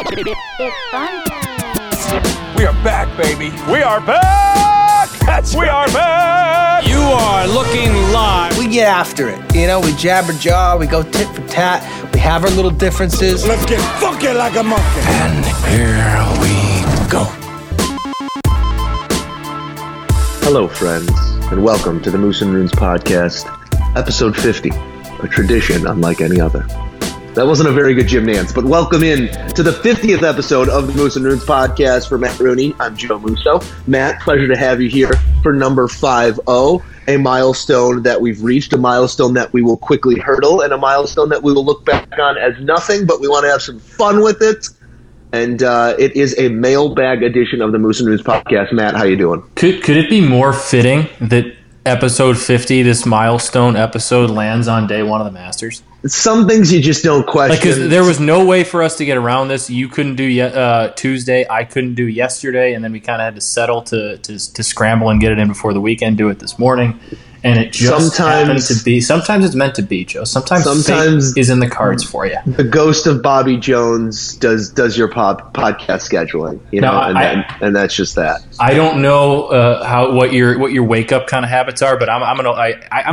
It's fun time. We are back, baby. We are back. That's we right. are back. You are looking live. We get after it. You know, we jabber jaw. We go tit for tat. We have our little differences. Let's get funky like a monkey. And here we go. Hello, friends, and welcome to the Moose and Runes podcast, episode 50, a tradition unlike any other. That wasn't a very good Jim Nance, but welcome in to the 50th episode of the Moose and Runes podcast. For Matt Rooney, I'm Joe Musso. Matt, pleasure to have you here for number 50, a milestone that we've reached, a milestone that we will quickly hurdle, and a milestone that we will look back on as nothing, but we want to have some fun with it. And it is a mailbag edition of the Moose and Runes podcast. Matt, how you doing? Could it be more fitting that episode 50, this milestone episode, lands on day one of the Masters? Some things you just don't question. Because there was no way for us to get around this. You couldn't do Tuesday. I couldn't do yesterday. And then we kind of had to settle to scramble and get it in before the weekend, do it this morning. And it just happens to be. Sometimes it's meant to be, Joe. Sometimes fate is in the cards for you. The ghost of Bobby Jones does your podcast scheduling, you know, and that's just that. I don't know what your wake up kind of habits are, but I'm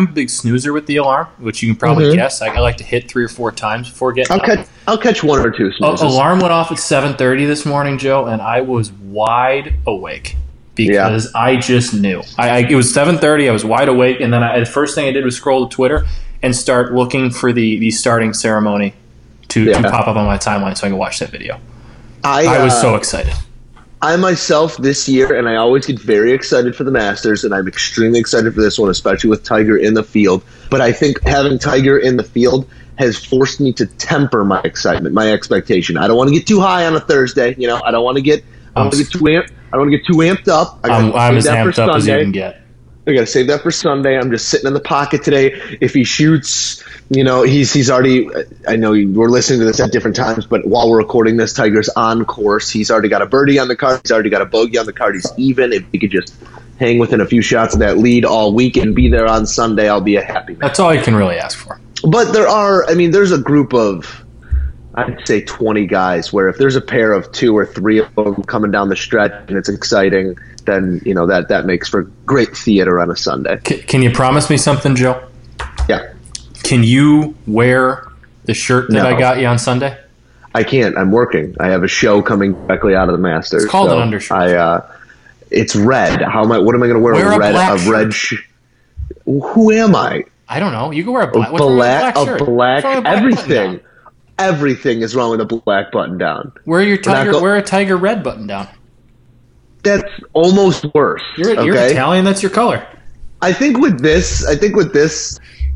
a big snoozer with the alarm, which you can probably guess. I like to hit 3 or 4 times before getting. I'll catch 1 or 2 snoozes. Alarm went off at 7:30 this morning, Joe, and I was wide awake. Because I just knew. It was 7:30. I was wide awake, and then the first thing I did was scroll to Twitter and start looking for the starting ceremony to pop up on my timeline so I could watch that video. I was so excited. I myself this year, and I always get very excited for the Masters, and I'm extremely excited for this one, especially with Tiger in the field. But I think having Tiger in the field has forced me to temper my excitement, my expectation. I don't want to get too high on a Thursday. You know, I don't want to get. I don't want to get too amped up. I'm as amped up as you can get. I got to save that for Sunday. I'm just sitting in the pocket today. If he shoots, you know, he's already. I know we're listening to this at different times, but while we're recording this, Tiger's on course. He's already got a birdie on the card. He's already got a bogey on the card. He's even. If he could just hang within a few shots of that lead all week and be there on Sunday, I'll be a happy man. That's all you can really ask for. But there's a group of. I'd say 20 guys where if there's a pair of 2 or 3 of them coming down the stretch and it's exciting, then, you know, that makes for great theater on a Sunday. Can you promise me something, Joe? Yeah. Can you wear the shirt that I got you on Sunday? I can't. I'm working. I have a show coming directly out of the Masters. It's called an undershirt. It's red. What am I going to wear? A red shirt. Who am I? I don't know. You can wear a black shirt. Everything. Everything is wrong with a black button down. Wear a Tiger red button down. That's almost worse. You're Italian. That's your color. I think with this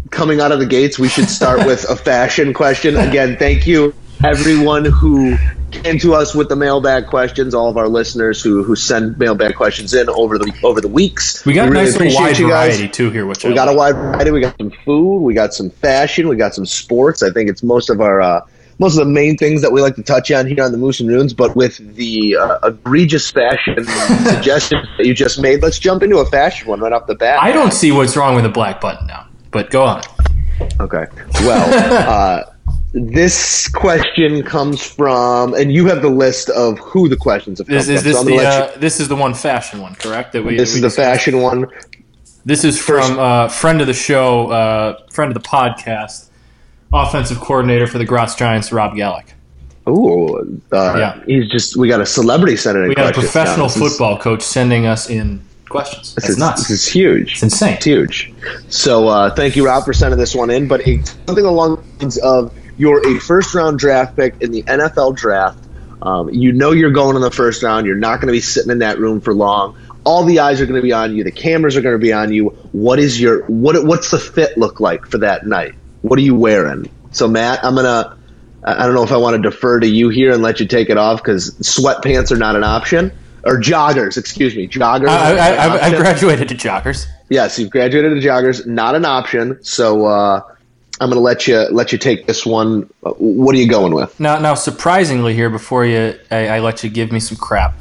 coming out of the gates, we should start with a fashion question. Again, thank you everyone who came to us with the mailbag questions. All of our listeners who send mailbag questions in over the weeks. We got a nice wide variety too here. We got a wide variety. We got some food. We got some fashion. We got some sports. I think it's most of our most of the main things that we like to touch on here on the Moose and Runes. But with the egregious fashion suggestion that you just made, let's jump into a fashion one right off the bat. I don't see what's wrong with a black button now, but go on. Okay. Well. This question comes from, and you have the list of who the questions have come from. This is the one fashion one, correct? Fashion one. This is from friend of the show, friend of the podcast, offensive coordinator for the Grotz Giants, Rob Gallick. Ooh, we got a celebrity sending in questions. We got a professional football coach sending us in questions. It's nuts. This is huge. It's insane. It's huge. So thank you, Rob, for sending this one in. But it's something along the lines of, you're a first-round draft pick in the NFL draft. You know you're going in the first round. You're not going to be sitting in that room for long. All the eyes are going to be on you. The cameras are going to be on you. What's the fit look like for that night? What are you wearing? So, Matt, I don't know if I want to defer to you here and let you take it off because sweatpants are not an option. Or joggers, excuse me. Joggers. I graduated to joggers. Yes, you've graduated to joggers. Not an option. So, I'm gonna let you take this one. What are you going with? Now, surprisingly, here before I let you give me some crap,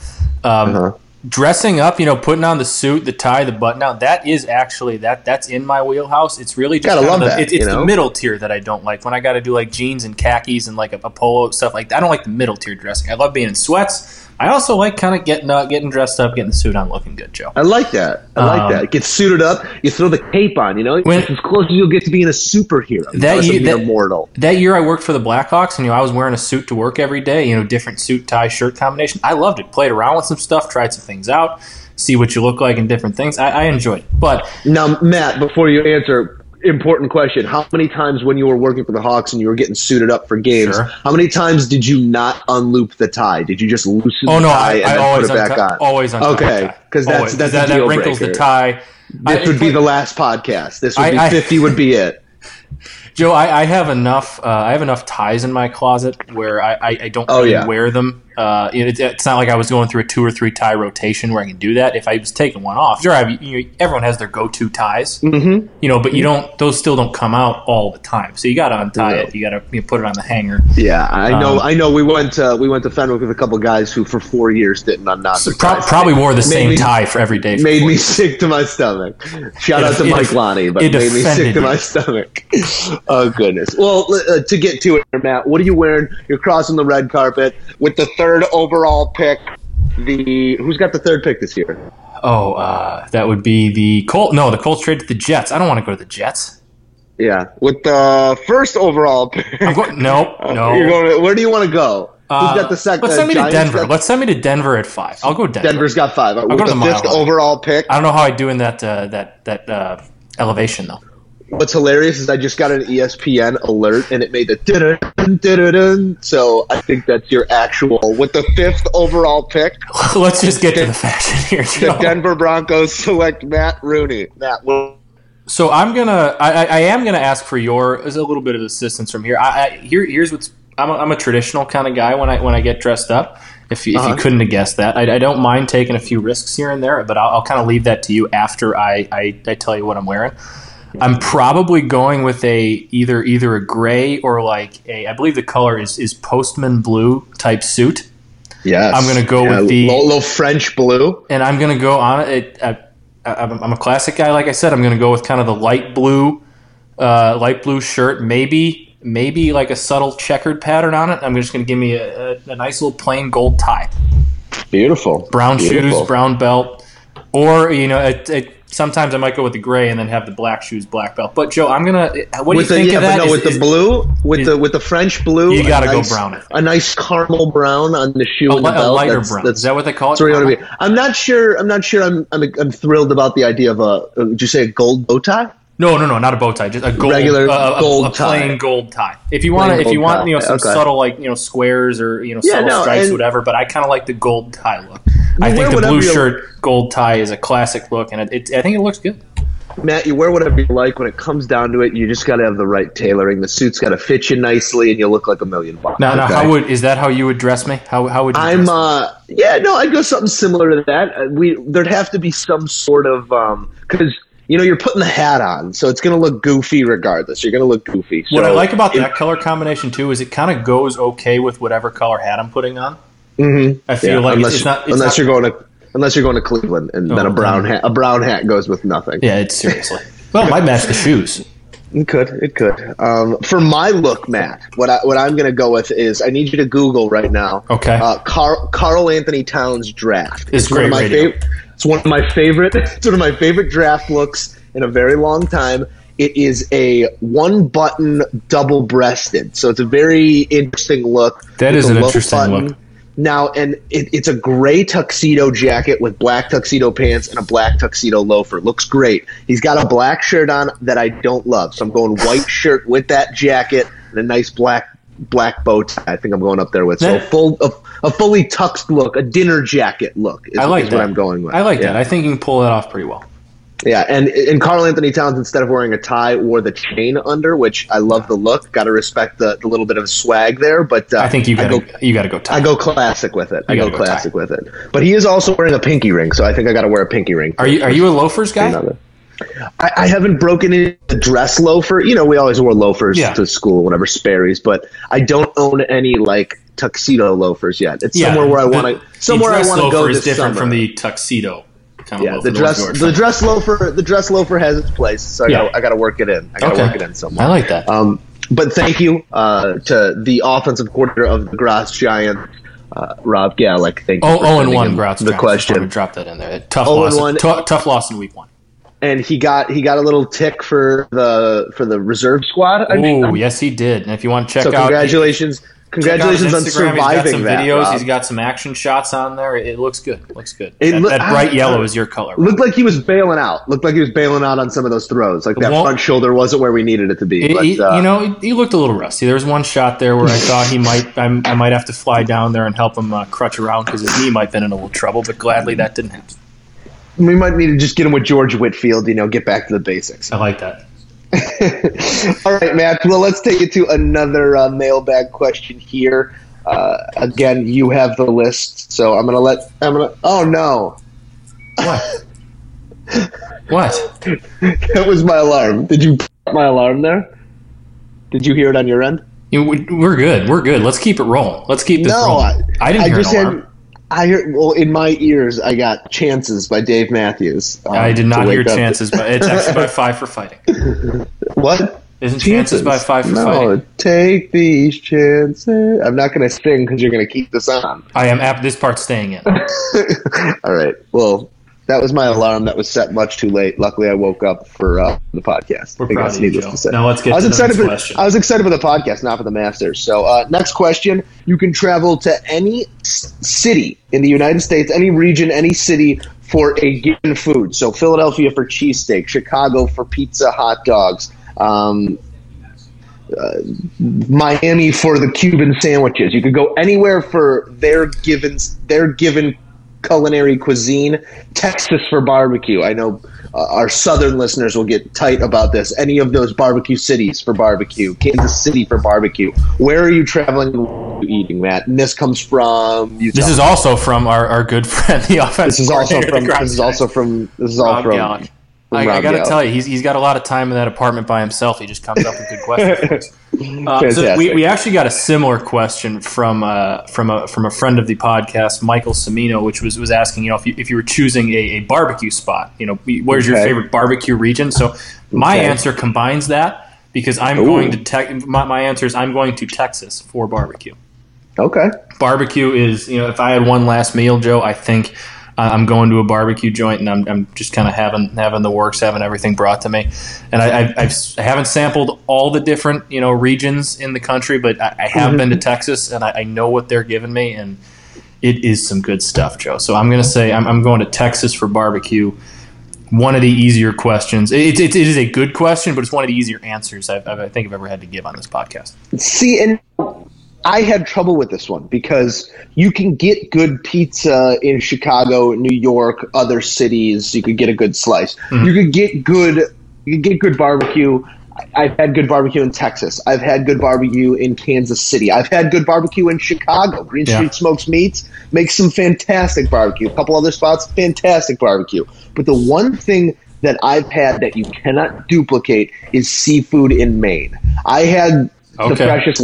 dressing up, you know, putting on the suit, the tie, the button down, that is actually that's in my wheelhouse. It's really just the middle tier that I don't like. When I got to do like jeans and khakis and like a polo stuff like that, I don't like the middle tier dressing. I love being in sweats. I also like kind of getting dressed up, getting the suit on, looking good, Joe. I like that. Get suited up. You throw the cape on, you know. It's as close as you'll get to being a superhero. That year I worked for the Blackhawks, and, you know, I was wearing a suit to work every day, you know, different suit, tie, shirt combination. I loved it. Played around with some stuff, tried some things out, see what you look like in different things. I enjoyed it. But now, Matt, before you answer, important question. How many times when you were working for the Hawks and you were getting suited up for games, how many times did you not unloop the tie? Did you just loosen the tie and put it back on? Always untie the tie. Okay, because that's a deal breaker. That wrinkles the tie. This would be the last podcast. This would be 50 would be it. Joe, I have enough ties in my closet where I don't really wear them. It's not like I was going through a 2 or 3 tie rotation where I can do that. If I was taking one off, sure, everyone has their go-to ties, you know, but you don't; those still don't come out all the time. So you got to untie it. You got to put it on the hanger. Yeah, I know. I know. We went to Fenwick with a couple guys who for 4 years didn't unknot their ties. Probably wore the same tie for every day. Made me sick to my stomach. Shout out to Mike Lonnie, but it made me sick to my stomach. Oh goodness. Well, to get to it, Matt, what are you wearing? You're crossing the red carpet with the third overall pick. Who's got the third pick this year? Oh, that would be the Colts. No, the Colts trade to the Jets. I don't want to go to the Jets. Yeah, with the first overall pick. No. Where do you want to go? Who's got the second? Let's send me to Denver. Let's send me to Denver at 5. I'll go Denver. Denver's got 5. I'll go to the fifth overall pick. I don't know how I do in that elevation though. What's hilarious is I just got an ESPN alert, and it made the dun-dun-dun-dun. So I think that's your actual with the 5th overall pick. Let's just get to the fashion here. Joe. The Denver Broncos select Matt Rooney. So I'm gonna, I am gonna ask for is a little bit of assistance from here. Here's what's. I'm a traditional kind of guy when I get dressed up. If you couldn't have guessed that, I don't mind taking a few risks here and there, but I'll kind of leave that to you after I tell you what I'm wearing. I'm probably going with either a gray or I believe the color is postman blue type suit. Yes. I'm going to go with the little French blue. And I'm going to go on it. I'm a classic guy. Like I said, I'm going to go with kind of the light blue shirt. Maybe like a subtle checkered pattern on it. I'm just going to give me a nice little plain gold tie. Beautiful. Brown shoes, brown belt, or, you know, sometimes I might go with the gray and then have the black shoes, black belt. But Joe, I'm gonna. What do you think of that? No, with the French blue, you gotta go brown. A nice caramel brown on the shoe. A lighter brown. Is that what they call it? That's what you want to be. I'm not sure. I'm thrilled about the idea of a. Did you say a gold bow tie? No, not a bow tie. Just a regular gold tie. Plain gold tie. If you want, you know, some subtle, like, you know, squares or, you know, subtle stripes, whatever. But I kind of like the gold tie look. I think the blue shirt, gold tie is a classic look, and I think it looks good. Matt, you wear whatever you like. When it comes down to it, you just got to have the right tailoring. The suit's got to fit you nicely, and you'll look like $1 million. Now, okay? Is that how you would dress me? How would you dress me? I'd go something similar to that. There'd have to be some sort of because. You know, you're putting the hat on, so it's going to look goofy regardless. You're going to look goofy. So what I like about that color combination, too, is it kind of goes okay with whatever color hat I'm putting on. Mm-hmm. I feel like unless you're going to Cleveland, and then a brown hat goes with nothing. Yeah, it's seriously. Well, it might match the shoes. It could. For my look, Matt, what I'm going to go with is I need you to Google right now. Okay. Carl Anthony Towns draft. It's great radio. It's one of my favorite draft looks in a very long time. It is a one-button double-breasted, so it's a very interesting look. That is an interesting look. Now, and it's a gray tuxedo jacket with black tuxedo pants and a black tuxedo loafer. Looks great. He's got a black shirt on that I don't love, so I'm going white shirt with that jacket and a nice black bow tie. I think I'm going up there with a fully tuxed look, a dinner jacket look is what I'm going with. I like that. I think you can pull that off pretty well. Yeah, and Carl Anthony Towns, instead of wearing a tie, wore the chain under, which I love the look. Got to respect the little bit of swag there, but I think you got to go tie. I go classic with it. But he is also wearing a pinky ring, so I think I got to wear a pinky ring. Are you a loafers guy? I haven't broken into the dress loafer. You know, we always wore loafers to school, whatever, Sperry's, but I don't own any like tuxedo loafers yet. It's somewhere where I want to. Somewhere I want to go this summer. The dress loafer is different from the tuxedo. Kind of loafer the dress loafer has its place. So I got to work it in. I got to work it in somewhere. I like that. But thank you to the offensive coordinator of the Grotz Giants, Rob Gallick. Thank you. 0-1 Grotz. The question. Drop that in there. Tough loss. Tough loss in week one. And he got a little tick for the reserve squad. Oh, yes, he did. And if you want to check out, congratulations on surviving. He's got some videos. Rob. He's got some action shots on there. It looks good. That bright yellow is your color. Rob. Looked like he was bailing out. Looked like he was bailing out on some of those throws. Like that front shoulder wasn't where we needed it to be. He looked a little rusty. There was one shot there where I thought he might. I might have to fly down there and help him crutch around because his knee might have been in a little trouble. But gladly that didn't happen. We might need to just get him with George Whitfield, get back to the basics. I like that. All right, Matt. Well, let's take it to another mailbag question here. Again, you have the list, so oh, no. What? What? That was my alarm. Did you put my alarm there? Did you hear it on your end? We're good. We're good. Let's keep it rolling. Let's keep this rolling. I didn't hear an alarm. I heard, in my ears, I got Chances by Dave Matthews. I did not hear Chances, but it's actually by Five for Fighting. What? Isn't Chances by Five for Fighting? No, take these chances. I'm not going to sing because you're going to keep this on. I am. This part's staying in. All right. Well, that was my alarm that was set much too late. Luckily, I woke up for the podcast. We're proud of you, Joe. Now let's get to the next question. I was excited for the podcast, not for the Masters. So next question. You can travel to any city in the United States, any region, any city for a given food. So Philadelphia for cheesesteak, Chicago for pizza, hot dogs, Miami for the Cuban sandwiches. You could go anywhere for their given culinary cuisine, Texas for barbecue. I know our southern listeners will get tight about this. Any of those barbecue cities for barbecue, Kansas City for barbecue. Where are you traveling and eating, Matt? And this comes from Utah. This is also from our good friend, the offensive coordinator. This is all from Rob Gallick. I got to tell you, he's got a lot of time in that apartment by himself. He just comes up with good questions. So we actually got a similar question from a friend of the podcast, Michael Semino, which was asking, if you were choosing a barbecue spot, where's your favorite barbecue region? So my answer combines that because I'm going to my answer is I'm going to Texas for barbecue. Okay. Barbecue is, if I had one last meal, Joe, I think I'm going to a barbecue joint, and I'm just kind of having the works, having everything brought to me. And I haven't sampled all the different regions in the country, but I have been to Texas, and I know what they're giving me, and it is some good stuff, Joe. So I'm going to say I'm going to Texas for barbecue. One of the easier questions. It is a good question, but it's one of the easier answers I think I've ever had to give on this podcast. See, and I had trouble with this one because you can get good pizza in Chicago, New York, other cities. You could get a good slice. Mm-hmm. You could get good barbecue. I've had good barbecue in Texas. I've had good barbecue in Kansas City. I've had good barbecue in Chicago. Green Street Smokes Meats makes some fantastic barbecue. A couple other spots, fantastic barbecue. But the one thing that I've had that you cannot duplicate is seafood in Maine. I had the freshest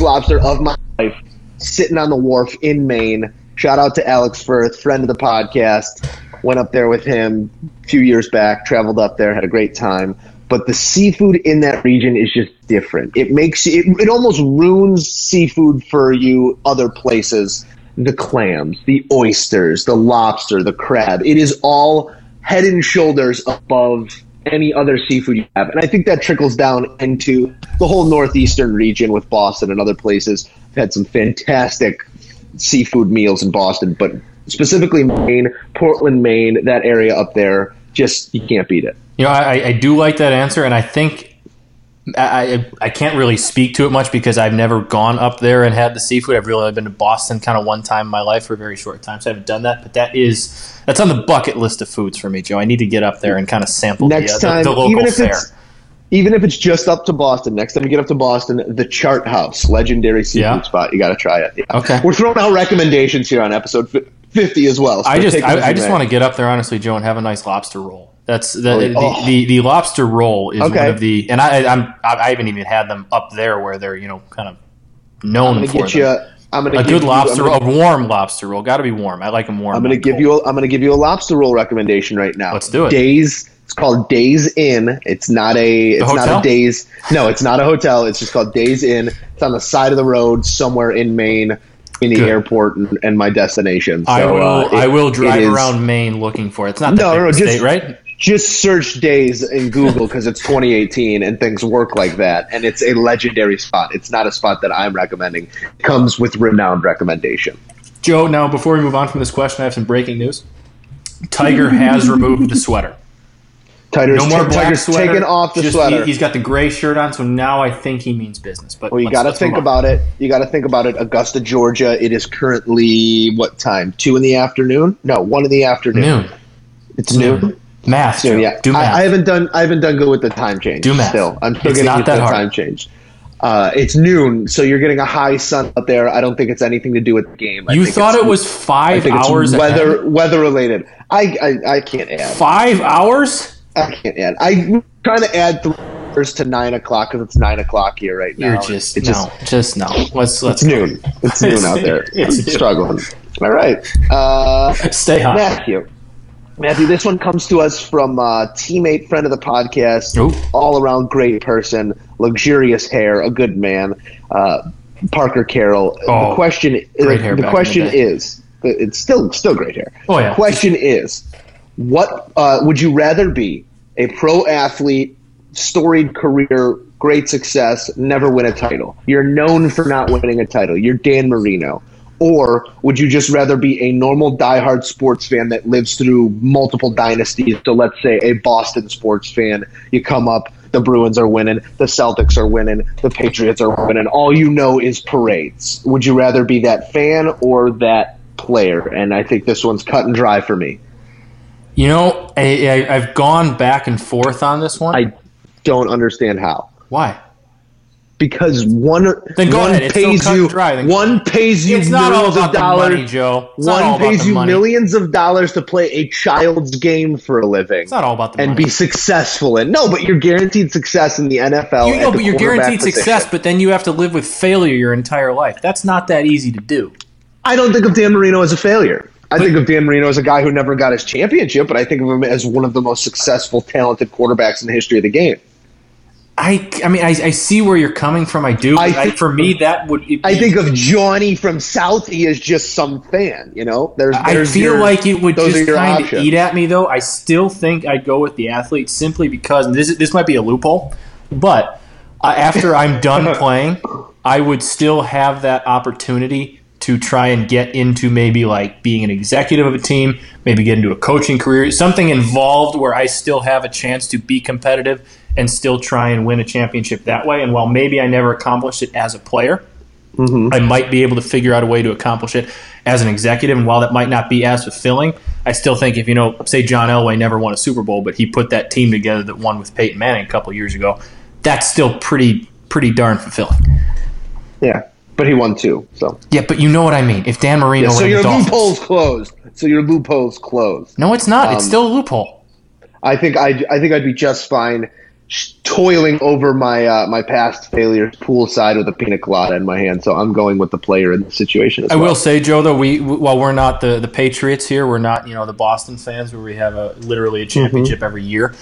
lobster of my life, sitting on the wharf in Maine. Shout out to Alex Firth, friend of the podcast. Went up there with him a few years back, traveled up there, had a great time. But the seafood in that region is just different. It makes it almost ruins seafood for you other places. The clams, the oysters, the lobster, the crab. It is all head and shoulders above any other seafood you have. And I think that trickles down into the whole northeastern region with Boston and other places. I've had some fantastic seafood meals in Boston, but specifically Maine, Portland, Maine, that area up there, just you can't beat it. I do like that answer, and I think I can't really speak to it much because I've never gone up there and had the seafood. I've really been to Boston kind of one time in my life for a very short time, so I haven't done that. But that's on the bucket list of foods for me, Joe. I need to get up there and kind of sample the local fare. Even if it's just up to Boston, next time you get up to Boston, the Chart House, legendary seafood spot. You got to try it. Yeah. Okay, we're throwing out recommendations here on episode 50 as well. So I just want to get up there, honestly, Joe, and have a nice lobster roll. The lobster roll is one of the, and I haven't even had them up there where they're kind of known for get them. You a warm lobster roll. Got to be warm. I like them warm. I'm gonna give you a lobster roll recommendation right now. Let's do it. It's called Days Inn. It's not a hotel. It's just called Days Inn. It's on the side of the road somewhere in Maine, in the airport and my destination. So, I will drive around Maine looking for it. It's not that big state, right? Just search Days in Google because it's 2018 and things work like that. And it's a legendary spot. It's not a spot that I'm recommending. It comes with renowned recommendation. Joe, now before we move on from this question, I have some breaking news. Tiger has removed the sweater. Tiger's taken off the sweater. He's got the gray shirt on, so now I think he means business. But you got to think about it. You got to think about it. Augusta, Georgia. It is currently what time? 2 in the afternoon? No, 1 in the afternoon. Noon. It's noon. Math. It's noon, yeah. Do math. I haven't done good with the time change. Do math. Still, I'm still getting used to the time change. It's noon, so you're getting a high sun up there. I don't think it's anything to do with the game. You thought it was 5 hours. It's weather related. I can't add 5 hours. I can't add. I'm trying to add 3 hours to 9 o'clock because it's 9 o'clock here right now. Just no. Let's it's noon. It's noon out there. I'm struggling. All right. Stay hot, Matthew. This one comes to us from a teammate, friend of the podcast, all around great person, luxurious hair, a good man, Parker Carroll. The question. It's still great hair. Oh yeah. The question is. What would you rather be, a pro athlete, storied career, great success, never win a title? You're known for not winning a title. You're Dan Marino. Or would you just rather be a normal diehard sports fan that lives through multiple dynasties? So let's say a Boston sports fan, you come up, the Bruins are winning, the Celtics are winning, the Patriots are winning. All you know is parades. Would you rather be that fan or that player? And I think this one's cut and dry for me. You know, I've gone back and forth on this one. I don't understand how. Why? Because one pays you millions of dollars. Money, Joe. One pays you millions of dollars to play a child's game for a living. It's not all about the money. And be successful in. No, but you're guaranteed success in the NFL. You know, but you're guaranteed success, but then you have to live with failure your entire life. That's not that easy to do. I don't think of Dan Marino as a failure. I think of Dan Marino as a guy who never got his championship, but I think of him as one of the most successful, talented quarterbacks in the history of the game. I mean, I see where you're coming from. I do. I think of Johnny from Southie as just some fan. You know, I feel like it would just kind of eat at me, though. I still think I'd go with the athlete simply because this might be a loophole, but after I'm done playing, I would still have that opportunity to try and get into maybe like being an executive of a team, maybe get into a coaching career, something involved where I still have a chance to be competitive and still try and win a championship that way. And while maybe I never accomplished it as a player, I might be able to figure out a way to accomplish it as an executive. And while that might not be as fulfilling, I still think if, you know, say John Elway never won a Super Bowl, but he put that team together that won with Peyton Manning a couple of years ago, that's still pretty darn fulfilling. Yeah. But he won 2, so. Yeah, but you know what I mean. If Dan Marino wins, your loophole's closed. No, it's not. It's still a loophole. I think I'd be just fine toiling over my my past failures poolside with a pina colada in my hand, so I'm going with the player in the situation as well. I will say, Joe, though, while we're not the Patriots here, we're not, you know, the Boston fans where we have literally a championship every year.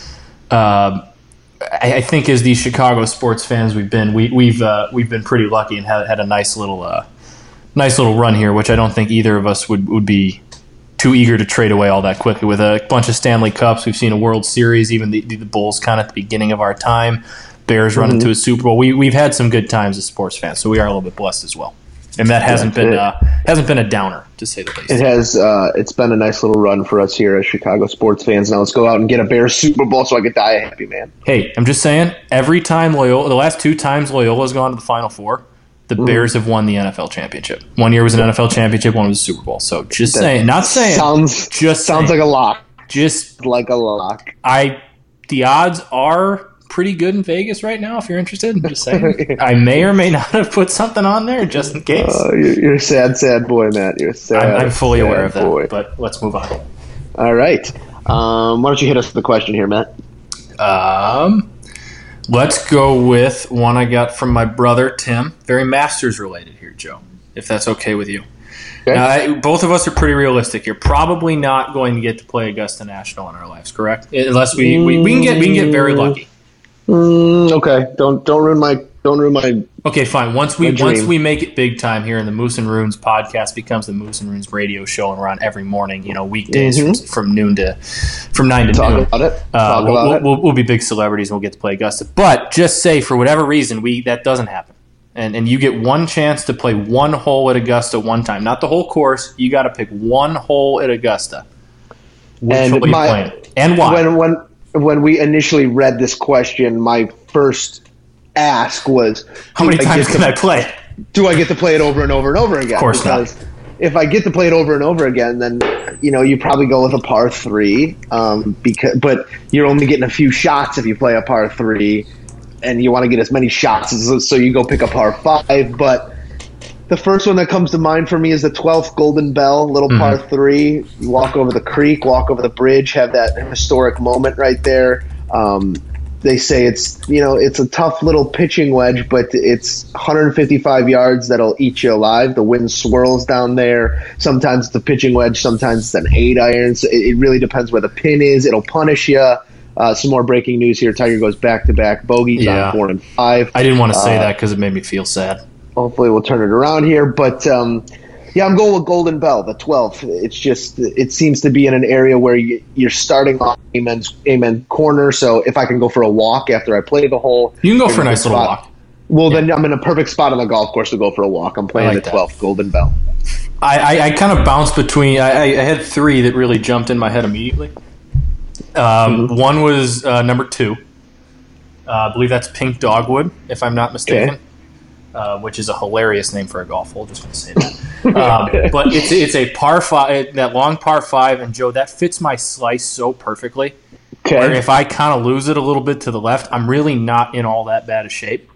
I think as the Chicago sports fans we've been, we've been pretty lucky and had a nice little run here, which I don't think either of us would be too eager to trade away all that quickly. With a bunch of Stanley Cups, we've seen a World Series, even the Bulls kind of at the beginning of our time, Bears run into a Super Bowl. We've had some good times as sports fans, so we are a little bit blessed as well. And that hasn't been a downer, to say the least. It has. It's been a nice little run for us here as Chicago sports fans. Now let's go out and get a Bears Super Bowl so I could die a happy man. Hey, I'm just saying. Every time the last 2 times Loyola's gone to the Final Four, the Bears have won the NFL championship. One year was an NFL championship. One was a Super Bowl. So just saying, not saying. Sounds like a lock. Just like a lock. The odds are pretty good in Vegas right now, if you're interested. I'm just saying. I may or may not have put something on there just in case. You're a sad, sad boy, Matt. You're sad. I'm fully aware of that, but let's move on. All right. Why don't you hit us with the question here, Matt? Let's go with one I got from my brother, Tim. Very Masters related here, Joe, if that's okay with you. Okay. Both of us are pretty realistic. You're probably not going to get to play Augusta National in our lives, correct? Unless we can get very lucky. Okay. Don't ruin my Okay, fine. Once we make it big time here, and the Moose and Runes podcast becomes the Moose and Runes radio show, and we're on every morning, weekdays from 9 to noon. We'll be big celebrities, and we'll get to play Augusta. But just say for whatever reason that doesn't happen, and you get one chance to play one hole at Augusta one time, not the whole course. You got to pick one hole at Augusta. And why? When we initially read this question, my first ask was, how many times can I play? Do I get to play it over and over and over again? Of course not. If I get to play it over and over again, then you probably go with a par three, but you're only getting a few shots if you play a par three, and you want to get as many shots, so you go pick a par five. But the first one that comes to mind for me is the 12th Golden Bell, little par three. You walk over the creek, walk over the bridge, have that historic moment right there. They say it's a tough little pitching wedge, but it's 155 yards that'll eat you alive. The wind swirls down there. Sometimes it's a pitching wedge, sometimes it's an 8-iron. So it really depends where the pin is. It'll punish you. Some more breaking news here. Tiger goes back-to-back bogeys on 4 and 5. I didn't want to say that because it made me feel sad. Hopefully we'll turn it around here, but I'm going with Golden Bell, the 12th. It's just, it seems to be in an area where you're starting off Amen Corner, so if I can go for a walk after I play the hole. You can go for a nice little walk. Well, then I'm in a perfect spot on the golf course to go for a walk. I'm playing the 12th Golden Bell. I kind of bounced between, I had three that really jumped in my head immediately. One was number two. I believe that's Pink Dogwood, if I'm not mistaken. Okay. Which is a hilarious name for a golf hole. Just going to say that. But it's a par five, that long par five, and Joe, that fits my slice so perfectly. Okay. Where if I kind of lose it a little bit to the left, I'm really not in all that bad of shape.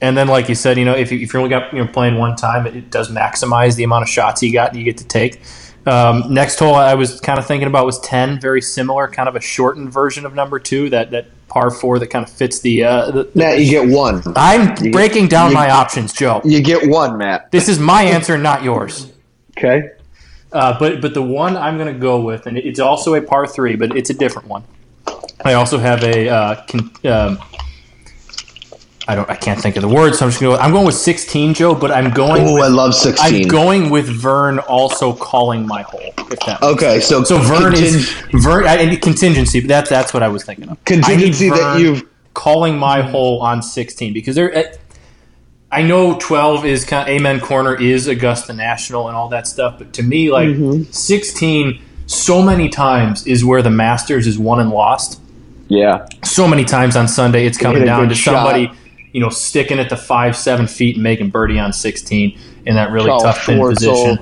And then, like you said, if you're only playing one time, it does maximize the amount of shots you get to take. Next hole I was kind of thinking about was 10, very similar, kind of a shortened version of number two, that par four that kind of fits the... you get one. I'm breaking down my options, Joe. You get one, Matt. This is my answer, not yours. Okay. But the one I'm going to go with, and it's also a par three, but it's a different one. I also have a... I can't think of the word, so I'm going with 16, Joe, but I'm going... Oh, I love 16. I'm going with Vern also calling my hole. If that so Vern is... Vern, contingency, but that's what I was thinking of. Contingency that you've... calling my hole on 16, because I know 12 is kind of... Amen Corner is Augusta National and all that stuff, but to me, 16 so many times is where the Masters is won and lost. Yeah. So many times on Sunday, it's coming down to somebody... sticking at the 5-7 feet and making birdie on 16 in that really tough pin position.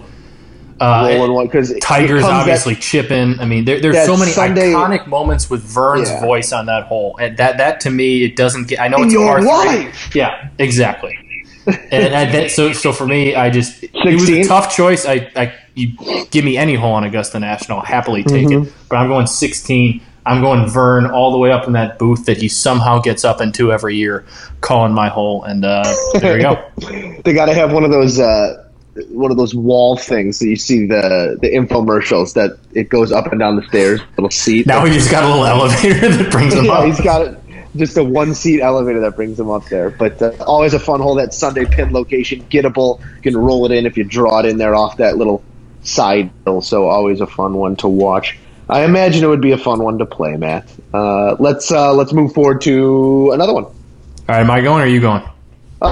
Tiger's obviously chipping. I mean, there's so many iconic moments with Vern's voice on that hole, and that to me it doesn't get. I know it's a par three. Yeah, exactly. And so for me, I just 16? It was a tough choice. You give me any hole on Augusta National, I'll happily take it. But I'm going 16. I'm going Vern all the way up in that booth that he somehow gets up into every year, calling my hole, and there you go. They got to have one of those wall things that you see the infomercials that it goes up and down the stairs, little seat. Now he just got a little elevator that brings him up. He's got just a one-seat elevator that brings him up there. But always a fun hole, that Sunday pin location, gettable. You can roll it in if you draw it in there off that little side hill, so always a fun one to watch. I imagine it would be a fun one to play, Matt. Let's move forward to another one. All right, am I going or are you going?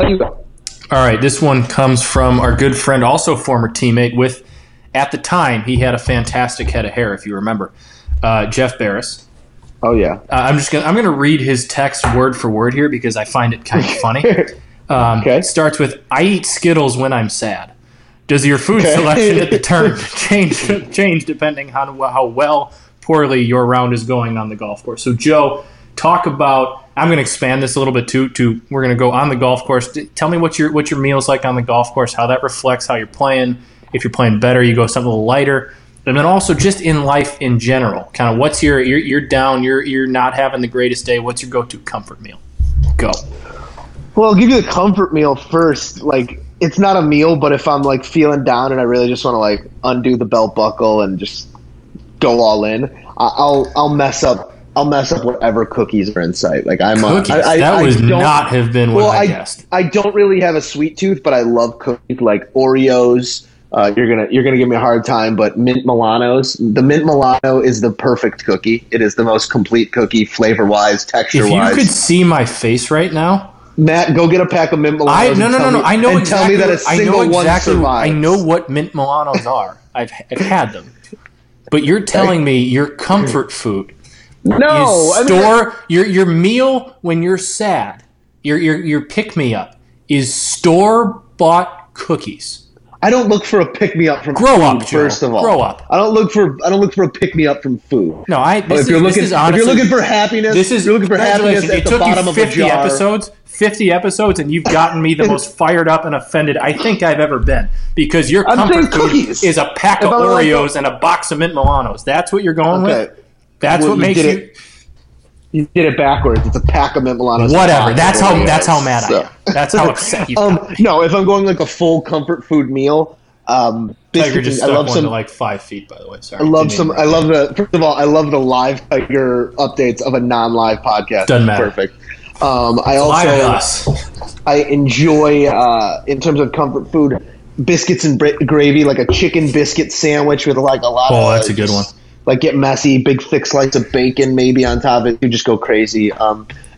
You go. All right, this one comes from our good friend, also former teammate with, at the time, he had a fantastic head of hair, if you remember, Jeff Barris. Oh, yeah. I'm going to read his text word for word here because I find it kind of funny. It starts with, I eat Skittles when I'm sad. Does your food selection at the turn change depending on how well, poorly your round is going on the golf course? So, Joe, talk about. I'm going to expand this a little bit too. We're going to go on the golf course. Tell me what your meal's like on the golf course. How that reflects how you're playing. If you're playing better, you go something a little lighter. And then also just in life in general, kind of what's your you're down. You're not having the greatest day. What's your go-to comfort meal? Go. Well, I'll give you the comfort meal first. Like, it's not a meal, but if I'm like feeling down and I really just want to like undo the belt buckle and just go all in, I'll mess up whatever cookies are in sight. Like I guessed. I don't really have a sweet tooth, but I love cookies like Oreos. You're gonna give me a hard time, but Mint Milanos. The Mint Milano is the perfect cookie. It is the most complete cookie, flavor wise, texture wise. If you could see my face right now, Matt, go get a pack of Mint Milanos. No. I know exactly. Tell me that a single one survives. I know what Mint Milanos are. I've had them. But you're telling me your comfort food. No, your meal when you're sad. Your pick me up is store bought cookies. I don't look for a pick me up from food. Grow up, Joe. I don't look for a pick me up from food. No, if you're looking for happiness at the bottom of a jar. It took you 50 episodes, and you've gotten me the most fired up and offended I think I've ever been, because your comfort food is a pack of Oreos and a box of Mint Milanos. That's what you're going with? That's what makes you... You did it backwards. It's a pack of Mint Milanos. Whatever. That's how mad I am. That's how upset you got me. No, if I'm going like a full comfort food meal, Tiger just stuck one to like 5 feet. By the way, sorry. I love the live Tiger updates of a non-live podcast. Doesn't matter. Perfect. I enjoy in terms of comfort food biscuits and gravy, like a chicken biscuit sandwich with like a lot of. Oh, that's a good one. Like get messy, big thick slice of bacon maybe on top of it. You just go crazy.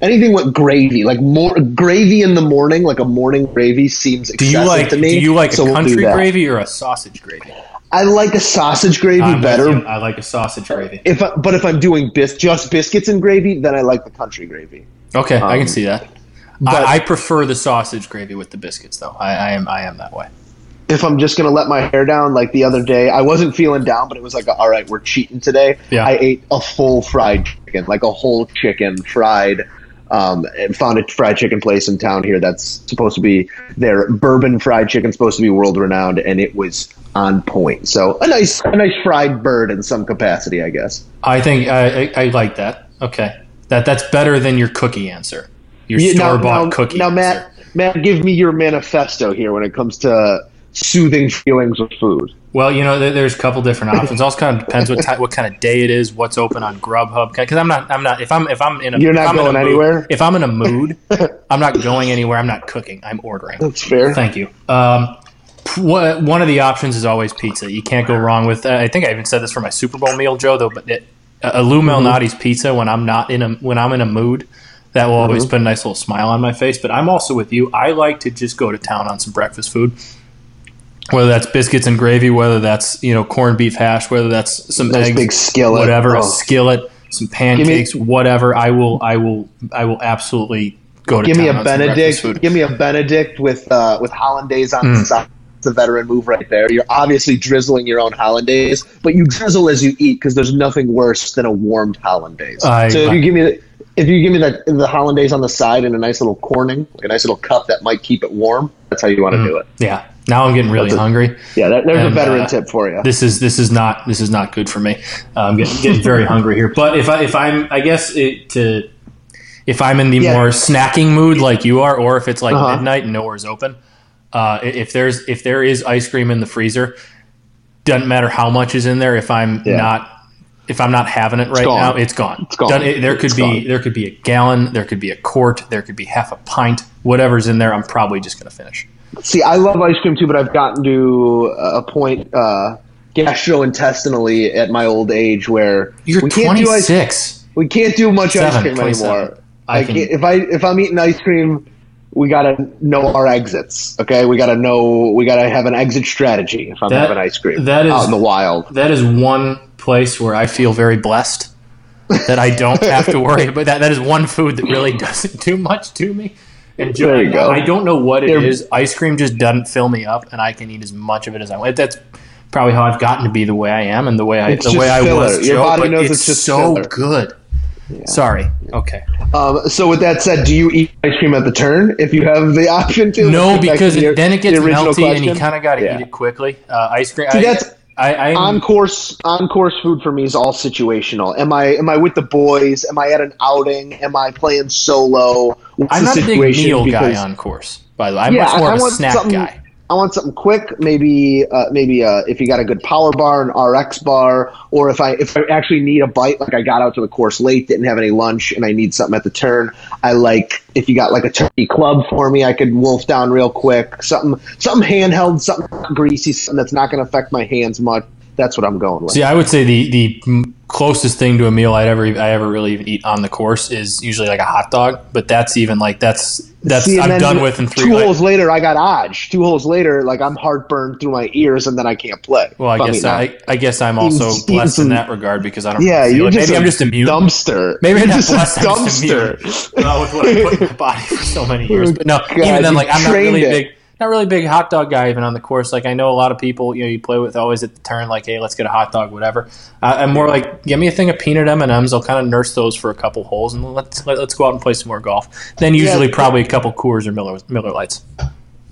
Anything with gravy, like more gravy in the morning, like a morning gravy seems excessive to me. Do you like a country gravy or a sausage gravy? I like a sausage gravy better. I like a sausage gravy. But if I'm doing just biscuits and gravy, then I like the country gravy. Okay, I can see that. But I prefer the sausage gravy with the biscuits, though. I am that way. If I'm just going to let my hair down, like the other day, I wasn't feeling down, but it was like, all right, we're cheating today. Yeah. I ate a full fried chicken, like a whole chicken fried, and found a fried chicken place in town here that's supposed to be their bourbon fried chicken, supposed to be world-renowned, and it was on point. So a nice fried bird in some capacity, I guess. I think I like that. Okay. That's better than your cookie answer, your store-bought cookie answer. Matt, give me your manifesto here when it comes to soothing feelings with food. Well, you know, there's a couple different options. It also kind of depends what kind of day it is, what's open on Grubhub. Because I'm not. If I'm in a mood, I'm not going anywhere. I'm not cooking. I'm ordering. That's fair. Thank you. One of the options is always pizza. You can't go wrong with. I think I even said this for my Super Bowl meal, Joe. Though, but Lou Malnati's pizza when I'm in a mood. That will always put a nice little smile on my face. But I'm also with you. I like to just go to town on some breakfast food. Whether that's biscuits and gravy, whether that's corned beef hash, whether that's some eggs, big skillet, whatever, a skillet, some pancakes, whatever. I will absolutely go to. Give me a Benedict with hollandaise on the side. It's a veteran move right there. You're obviously drizzling your own hollandaise, but you drizzle as you eat because there's nothing worse than a warmed hollandaise. If you give me the hollandaise on the side in a nice little Corning, a nice little cup that might keep it warm. That's how you want to do it. Yeah. Now I'm getting really hungry. Yeah, there's a veteran tip for you. This is not good for me. I'm getting very hungry here. But if I'm in the more snacking mood like you are, or if it's like midnight and nowhere's open, if there is ice cream in the freezer, doesn't matter how much is in there. If I'm not having it right now, it's gone. It's gone. There could be a gallon, there could be a quart, there could be half a pint. Whatever's in there, I'm probably just going to finish. See, I love ice cream too, but I've gotten to a point gastrointestinally at my old age where you're 26. We can't do much ice cream anymore. If I'm eating ice cream, we gotta know our exits. Okay, we gotta have an exit strategy. If I'm having ice cream, out in the wild, that is one place where I feel very blessed that I don't have to worry about that. That is one food that really doesn't do much to me. There you go. I don't know what it is. Ice cream just doesn't fill me up, and I can eat as much of it as I want. That's probably how I've gotten to be the way I am and the way I was. Joe, your body knows it's just so filler. Good. Yeah. Sorry. Okay. So with that said, do you eat ice cream at the turn if you have the option to? No, because then it gets melty, and you kind of got to eat it quickly. Ice cream. See, On course food for me is all situational. Am I with the boys? Am I at an outing? Am I playing solo? What's I'm not a big meal guy on course. By the way, I'm much more of a snack guy. I want something quick. Maybe if you got a good power bar, an RX bar, or if I actually need a bite, like I got out to the course late, didn't have any lunch, and I need something at the turn. I like if you got like a turkey club for me, I could wolf down real quick. Something handheld, something greasy, something that's not going to affect my hands much. That's what I'm going with. See, I would say the closest thing to a meal I ever really even eat on the course is usually like a hot dog, but that's even like that's see, I'm done with in 3 holes later. I got Odge. 2 holes later, like I'm heartburned through my ears, and then I can't play. Well, I guess I'm also blessed in that regard because I don't. Yeah, you're just maybe I'm just immune. Dumpster. Maybe I'm not blessed. Dumpster. Well, with what I put in my body for so many years, but no, God, even then, like I'm not really big hot dog guy even on the course. Like I know a lot of people, you play with always at the turn, like, hey, let's get a hot dog, whatever. I'm more like, give me a thing of peanut M&Ms. I'll kind of nurse those for a couple holes, and let's go out and play some more golf. Then usually probably a couple Coors or Miller Lights.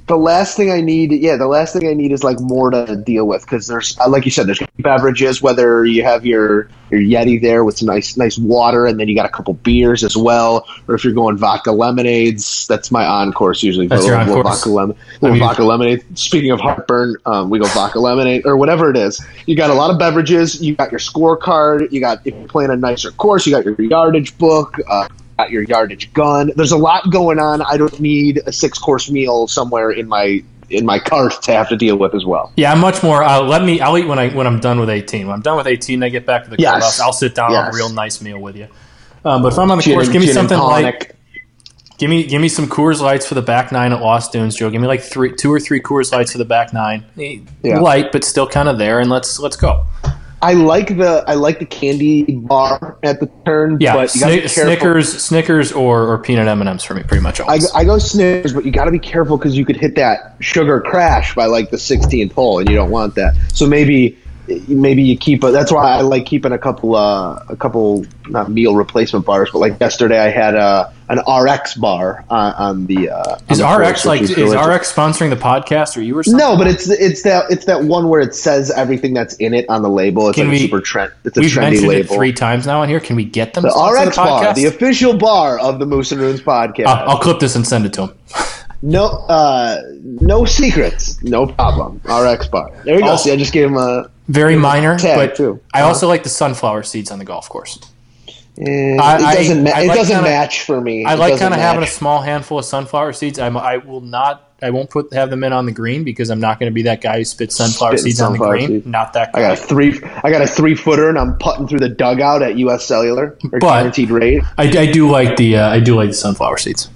The last thing I need is like more to deal with because there's, like you said, there's beverages. Whether you have your Yeti there with some nice water, and then you got a couple beers as well, or if you're going vodka lemonades, that's my on-course usually. That's your on-course. Vodka lemonade. Speaking of heartburn, we go vodka lemonade or whatever it is. You got a lot of beverages. You got your scorecard. You got, if you're playing a nicer course, you got your yardage book. Your yardage gun. There's a lot going on. I don't need a 6-course meal somewhere in my cart to have to deal with as well. Yeah, I'm much more. I'll eat when I'm done with 18. When I'm done with 18, I get back to the clubhouse. I'll sit down and have a real nice meal with you. But if I'm on the course, give me something like give me some Coors Lights for the back nine at Lost Dunes, Joe. Give me like 2 or 3 Coors Lights for the back nine, light but still kind of there, and let's go. I like the candy bar at the turn. Yeah, but you gotta be Snickers or peanut M&Ms for me, pretty much always. I go Snickers, but you got to be careful because you could hit that sugar crash by like the 16th hole, and you don't want that. So maybe you keep. That's why I like keeping a couple not meal replacement bars, but like yesterday I had an RX bar on the. Is RX sponsoring the podcast or you or something? No, but it's that one where it says everything that's in it on the label. It's super trend. It's a trendy label. We've mentioned it 3 times now on here. Can we get them? The RX bar, the official bar of the Moose and Runes podcast. I'll clip this and send it to him. No secrets, no problem. RX bar. There you go. See, I just gave him a very minor tag, but too. I also like the sunflower seeds on the golf course. It doesn't match for me. I like kind of having a small handful of sunflower seeds. I won't have them in on the green because I'm not going to be that guy who spits sunflower seeds on the green. Not that guy. I got a 3-footer and I'm putting through the dugout at U.S. Cellular. Guaranteed rate. I do like the sunflower seeds.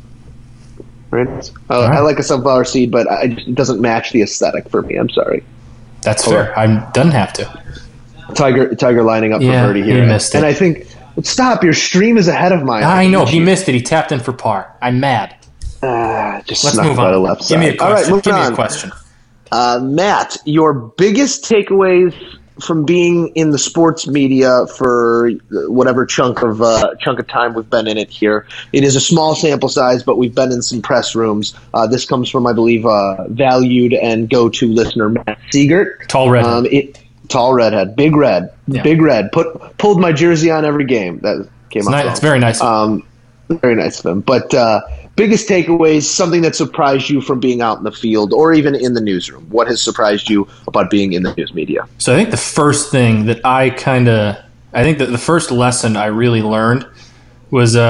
Right. I like a sunflower seed, but it doesn't match the aesthetic for me. I'm sorry. That's fair. I doesn't have to. Tiger lining up for birdie here. He missed it. And I think stop. Your stream is ahead of mine. I know he missed it. He tapped in for par. I'm mad. Let's move on. Left side. Give me a question. All right, give me a question. Matt, your biggest takeaways from being in the sports media for whatever chunk of time we've been in it here. It is a small sample size, but we've been in some press rooms. This comes from, I believe, valued and go-to listener Matt Siegert. Tall redhead. Big red. Yeah. Big red. Pulled my jersey on every game. That came out. It's very nice. Very nice of him. But biggest takeaways, something that surprised you from being out in the field or even in the newsroom. What has surprised you about being in the news media? So I think the first thing that the first lesson I really learned was when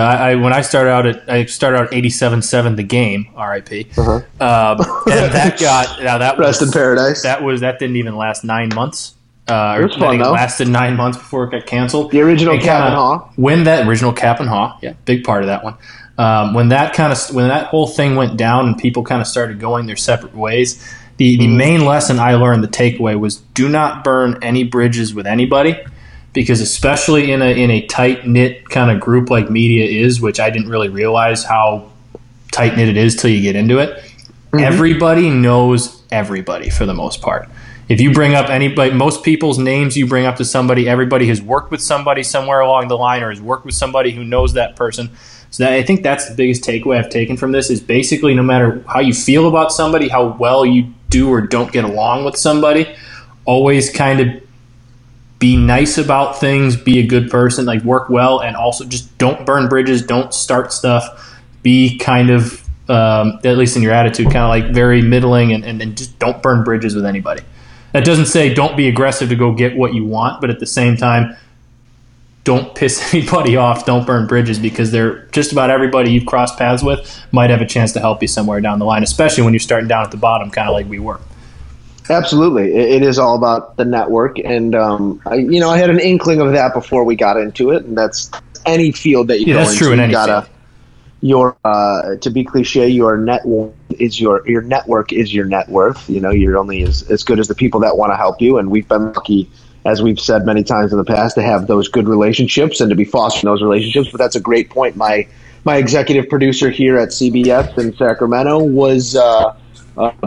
I started out at 87.7 The Game, R.I.P. And that got rest in paradise. That didn't even last 9 months. It lasted 9 months before it got canceled. The original Cap and Haw. When that original Cap and Haw, big part of that one. When that whole thing went down and people kind of started going their separate ways, the main lesson I learned, the takeaway, was do not burn any bridges with anybody, because especially in a tight knit kind of group like media is, which I didn't really realize how tight knit it is till you get into it. Mm-hmm. Everybody knows everybody for the most part. If you bring up anybody, most people's names you bring up to somebody, everybody has worked with somebody somewhere along the line or has worked with somebody who knows that person. So I think that's the biggest takeaway I've taken from this is basically no matter how you feel about somebody, how well you do or don't get along with somebody, always kind of be nice about things, be a good person, like work well, and also just don't burn bridges, don't start stuff, be kind of, at least in your attitude, kind of like very middling, and just don't burn bridges with anybody. That doesn't say don't be aggressive to go get what you want, but at the same time, don't piss anybody off, don't burn bridges, because they're just about everybody you've crossed paths with might have a chance to help you somewhere down the line, especially when you're starting down at the bottom, kind of like we were. Absolutely. It is all about the network. And, I had an inkling of that before we got into it. And that's any field that you go into. True in any field. To be cliche, your network is your net worth. You know, you're only as good as the people that want to help you. And we've been lucky, as we've said many times in the past, to have those good relationships and to be fostering those relationships. But that's a great point. My executive producer here at CBS in Sacramento was a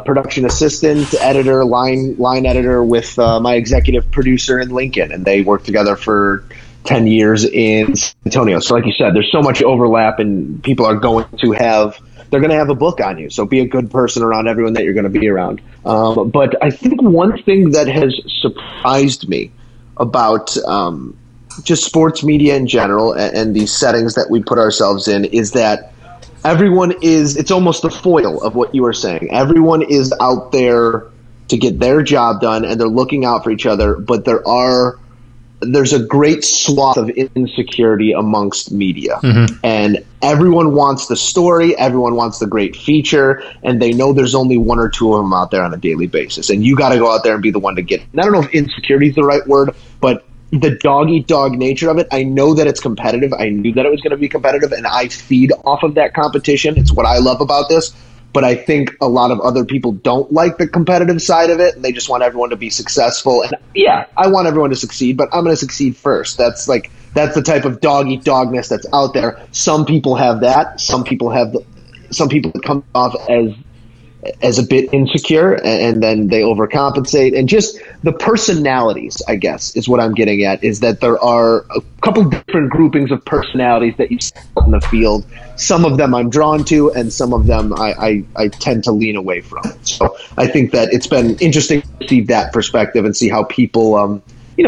production assistant, editor, line editor with my executive producer in Lincoln, and they worked together for 10 years in San Antonio. So like you said, there's so much overlap, and people are going to have a book on you. So be a good person around everyone that you're going to be around. But I think one thing that has surprised me about just sports media in general and these settings that we put ourselves in is that everyone it's almost the foil of what you were saying. Everyone is out there to get their job done, and they're looking out for each other, but there's a great swath of insecurity amongst media. Mm-hmm. And everyone wants the story, everyone wants the great feature, and they know there's only one or two of them out there on a daily basis. And you got to go out there and be the one to get it. And I don't know if insecurity is the right word, but the dog-eat-dog nature of it, I know that it's competitive. I knew that it was going to be competitive, and I feed off of that competition. It's what I love about this. But I think a lot of other people don't like the competitive side of it, and they just want everyone to be successful. And yeah, I want everyone to succeed, but I'm going to succeed first. That's the type of dog-eat-dogness that's out there. Some people have that. Some people come off as a bit insecure, and then they overcompensate. And just the personalities, I guess, is what I'm getting at, is that there are a couple different groupings of personalities that you see out in the field. Some of them I'm drawn to, and some of them I tend to lean away from. So I think that it's been interesting to see that perspective and see how people,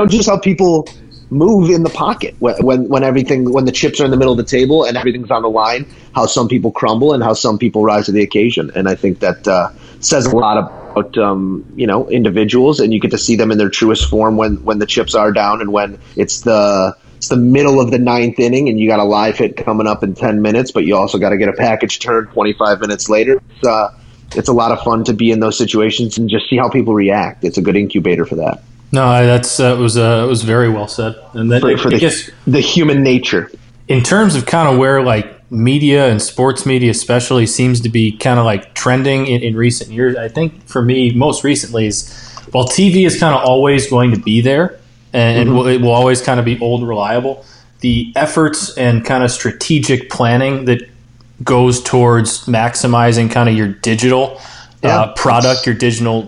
just how people move in the pocket when the chips are in the middle of the table and everything's on the line, how some people crumble and how some people rise to the occasion. And I think that says a lot about individuals, and you get to see them in their truest form when the chips are down and when it's the middle of the ninth inning and you got a live hit coming up in 10 minutes, but you also got to get a package turned 25 minutes later. It's a lot of fun to be in those situations and just see how people react. It's a good incubator for that. No, that's it was very well said, and that I guess the human nature. In terms of kind of where like media and sports media especially seems to be kind of like trending in recent years, I think for me most recently is, well, TV is kind of always going to be there, and mm-hmm. it will always kind of be old reliable. The efforts and kind of strategic planning that goes towards maximizing kind of your digital. Product, your digital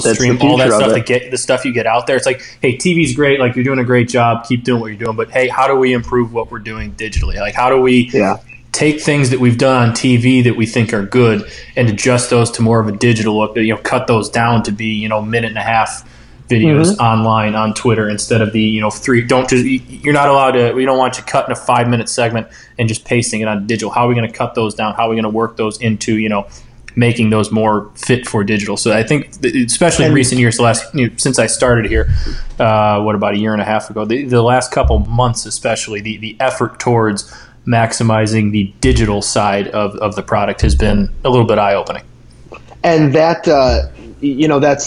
stream, all that stuff, the stuff you get out there. It's like, hey, TV's great. Like, you're doing a great job. Keep doing what you're doing. But, hey, how do we improve what we're doing digitally? Like, how do we take things that we've done on TV that we think are good and adjust those to more of a digital look? Cut those down to be, minute and a half videos mm-hmm. online on Twitter instead of the, three. You're not allowed to. We don't want you cutting a 5-minute segment and just pasting it on digital. How are we going to cut those down? How are we going to work those into, making those more fit for digital? So I think, especially in recent years, since I started here, about a year and a half ago, the last couple months especially, the effort towards maximizing the digital side of the product has been a little bit eye-opening. And that,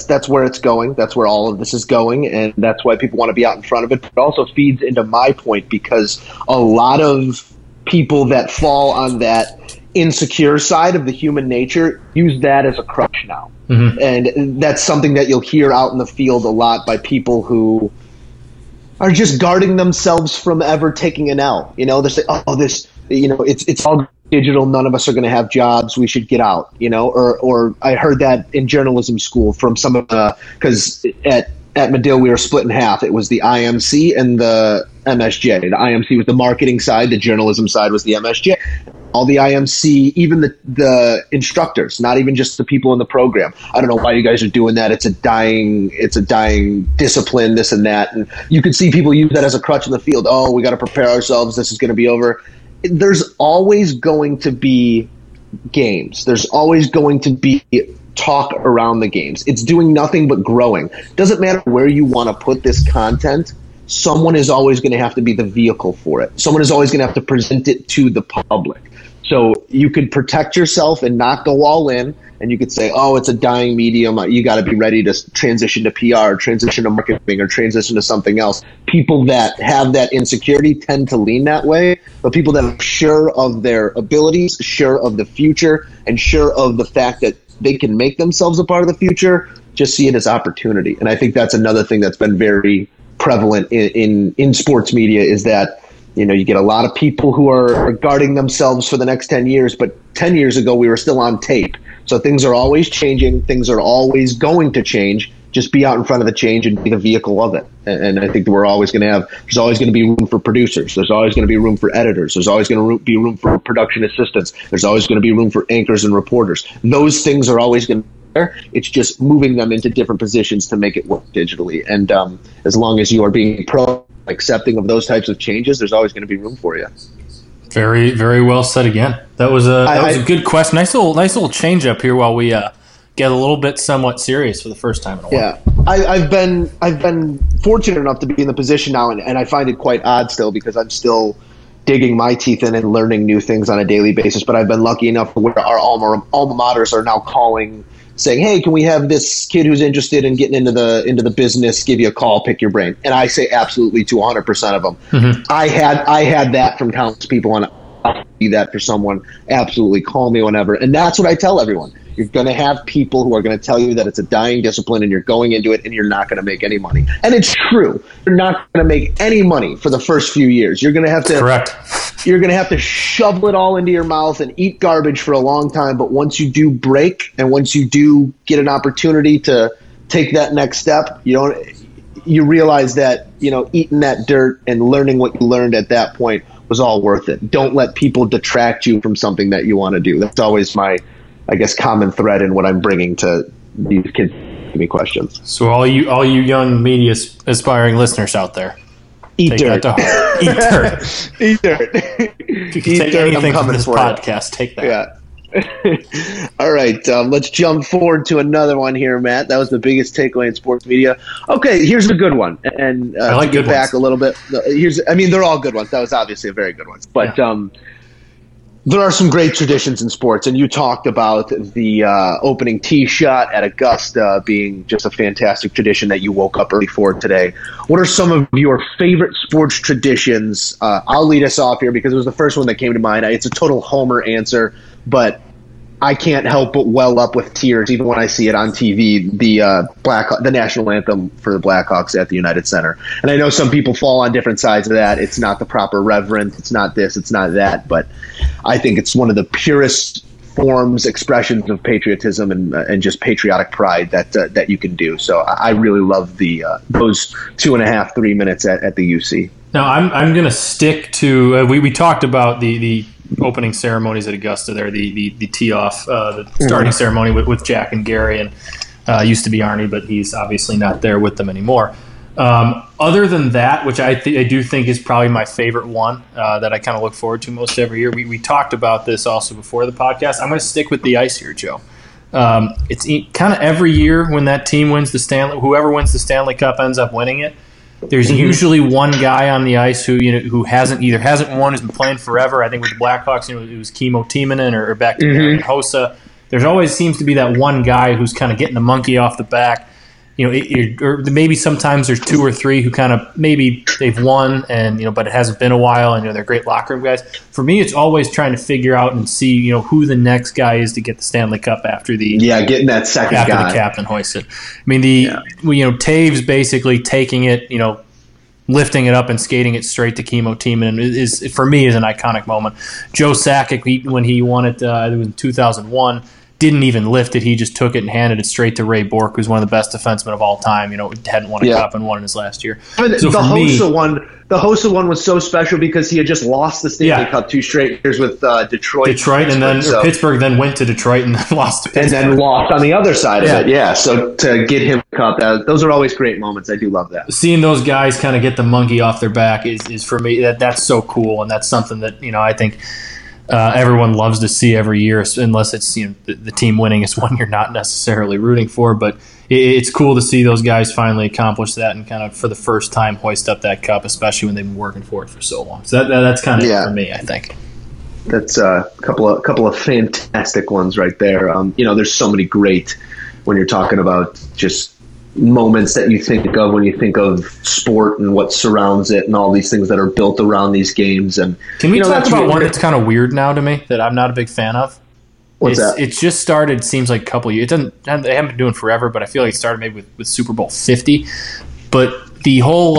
that's where it's going. That's where all of this is going, and that's why people want to be out in front of it. But it also feeds into my point, because a lot of people that fall on that insecure side of the human nature use that as a crutch now. Mm-hmm. And that's something that you'll hear out in the field a lot by people who are just guarding themselves from ever taking an L. They say, it's all digital. None of us are going to have jobs. We should get out, or I heard that in journalism school from some of because at at Medill, we were split in half. It was the IMC and the MSJ. The IMC was the marketing side. The journalism side was the MSJ. All the IMC, even the instructors, not even just the people in the program. I don't know why you guys are doing that. It's a dying discipline, this and that. And you can see people use that as a crutch in the field. Oh, we got to prepare ourselves. This is going to be over. There's always going to be games. There's always going to be talk around the games. It's doing nothing but growing. Doesn't matter where you want to put this content, someone is always going to have to be the vehicle for it. Someone is always going to have to present it to the public. So you could protect yourself and not go all in, and you could say, oh, it's a dying medium. You got to be ready to transition to PR, transition to marketing, or transition to something else. People that have that insecurity tend to lean that way, but people that are sure of their abilities, sure of the future, and sure of the fact that they can make themselves a part of the future, just see it as opportunity. And I think that's another thing that's been very prevalent in sports media is that, you know, you get a lot of people who are guarding themselves for the next 10 years, but 10 years ago, we were still on tape. So things are always changing. Things are always going to change. Just be out in front of the change and be the vehicle of it. And I think that we're always going to have, there's always going to be room for producers. There's always going to be room for editors. There's always going to be room for production assistants. There's always going to be room for anchors and reporters. Those things are always going to be there. It's just moving them into different positions to make it work digitally. And as long as you are being accepting of those types of changes, there's always going to be room for you. Very, very well said again. That was a good question. Nice little change up here while we get a little bit somewhat serious for the first time in a while. Yeah, I've been fortunate enough to be in the position now, and I find it quite odd still because I'm still digging my teeth in and learning new things on a daily basis. But I've been lucky enough where our alma maters are now calling, saying, hey, can we have this kid who's interested in getting into the business give you a call, pick your brain? And I say absolutely to 100% of them. Mm-hmm. I had that from countless people, and I'll do that for someone. Absolutely, call me whenever. And that's what I tell everyone. You're going to have people who are going to tell you that it's a dying discipline and you're going into it and you're not going to make any money. And it's true. You're not going to make any money for the first few years. You're going to have to You're going to have to shovel it all into your mouth and eat garbage for a long time. But once you do break and once you do get an opportunity to take that next step, you realize that, eating that dirt and learning what you learned at that point was all worth it. Don't let people detract you from something that you want to do. That's always my, I guess, common thread in what I'm bringing to these kids. Give me questions. So all you young media aspiring listeners out there, Take that to heart. Eat dirt. Eat dirt. Take anything from this podcast. Take that. Yeah. All right. Let's jump forward to another one here, Matt. That was the biggest takeaway in sports media. Okay, here's a good one. And I like to get back a little bit. They're all good ones. That was obviously a very good one. But yeah. There are some great traditions in sports, and you talked about the opening tee shot at Augusta being just a fantastic tradition that you woke up early for today. What are some of your favorite sports traditions? I'll lead us off here because it was the first one that came to mind. It's a total homer answer, but I can't help but well up with tears even when I see it on TV, the national anthem for the Blackhawks at the United Center. And I know some people fall on different sides of that. It's not the proper reverence. It's not this. It's not that. But I think it's one of the purest forms, expressions of patriotism and just patriotic pride that you can do. So I really love those 2.5-3 minutes at the UC. Now I'm going to stick to we talked about the opening ceremonies at Augusta there, the tee off, the starting ceremony with Jack and Gary, and used to be Arnie, but he's obviously not there with them anymore. Other than that, which I do think is probably my favorite one that I kind of look forward to most every year. We talked about this also before the podcast. I'm going to stick with the ice here, Joe. It's kind of every year when that team wins whoever wins the Stanley Cup ends up winning it. There's usually one guy on the ice who hasn't won, who's been playing forever. I think with the Blackhawks, it was Kimmo Tiiminen or back to Hossa. There's always seems to be that one guy who's kind of getting the monkey off the back. Or maybe sometimes there's two or three who kind of maybe they've won and but it hasn't been a while and they're great locker room guys. For me, it's always trying to figure out and see who the next guy is to get the Stanley Cup after the getting that second after guy. The captain hoists it. I mean Taves basically taking it lifting it up and skating it straight to Kimmo Tiiminen is for me an iconic moment. Joe Sakic when he won it it was in 2001. didn't even lift it. He just took it and handed it straight to Ray Bourque, who's one of the best defensemen of all time. You know, hadn't won a cup and won in his last year. I mean, so the Hossa one was so special because he had just lost the Stanley Cup 2 straight years with Detroit, and then Pittsburgh. Then went to Detroit and then lost to Pittsburgh. And then lost on the other side of it. Yeah, so to get him a cup, those are always great moments. I do love that. Seeing those guys kind of get the monkey off their back is for me that's so cool, and that's something that I think. Everyone loves to see every year, unless it's the team winning is one you're not necessarily rooting for. But it's cool to see those guys finally accomplish that and kind of for the first time hoist up that cup, especially when they've been working for it for so long. So that's kind of it for me, I think. That's a couple of fantastic ones right there. There's so many great when you're talking about just moments that you think of when you think of sport and what surrounds it and all these things that are built around these games. And can we talk about one that's kind of weird now to me that I'm not a big fan of? What's that? It's just started, seems like a couple of years. They haven't been doing forever, but I feel like it started maybe with Super Bowl 50. But the whole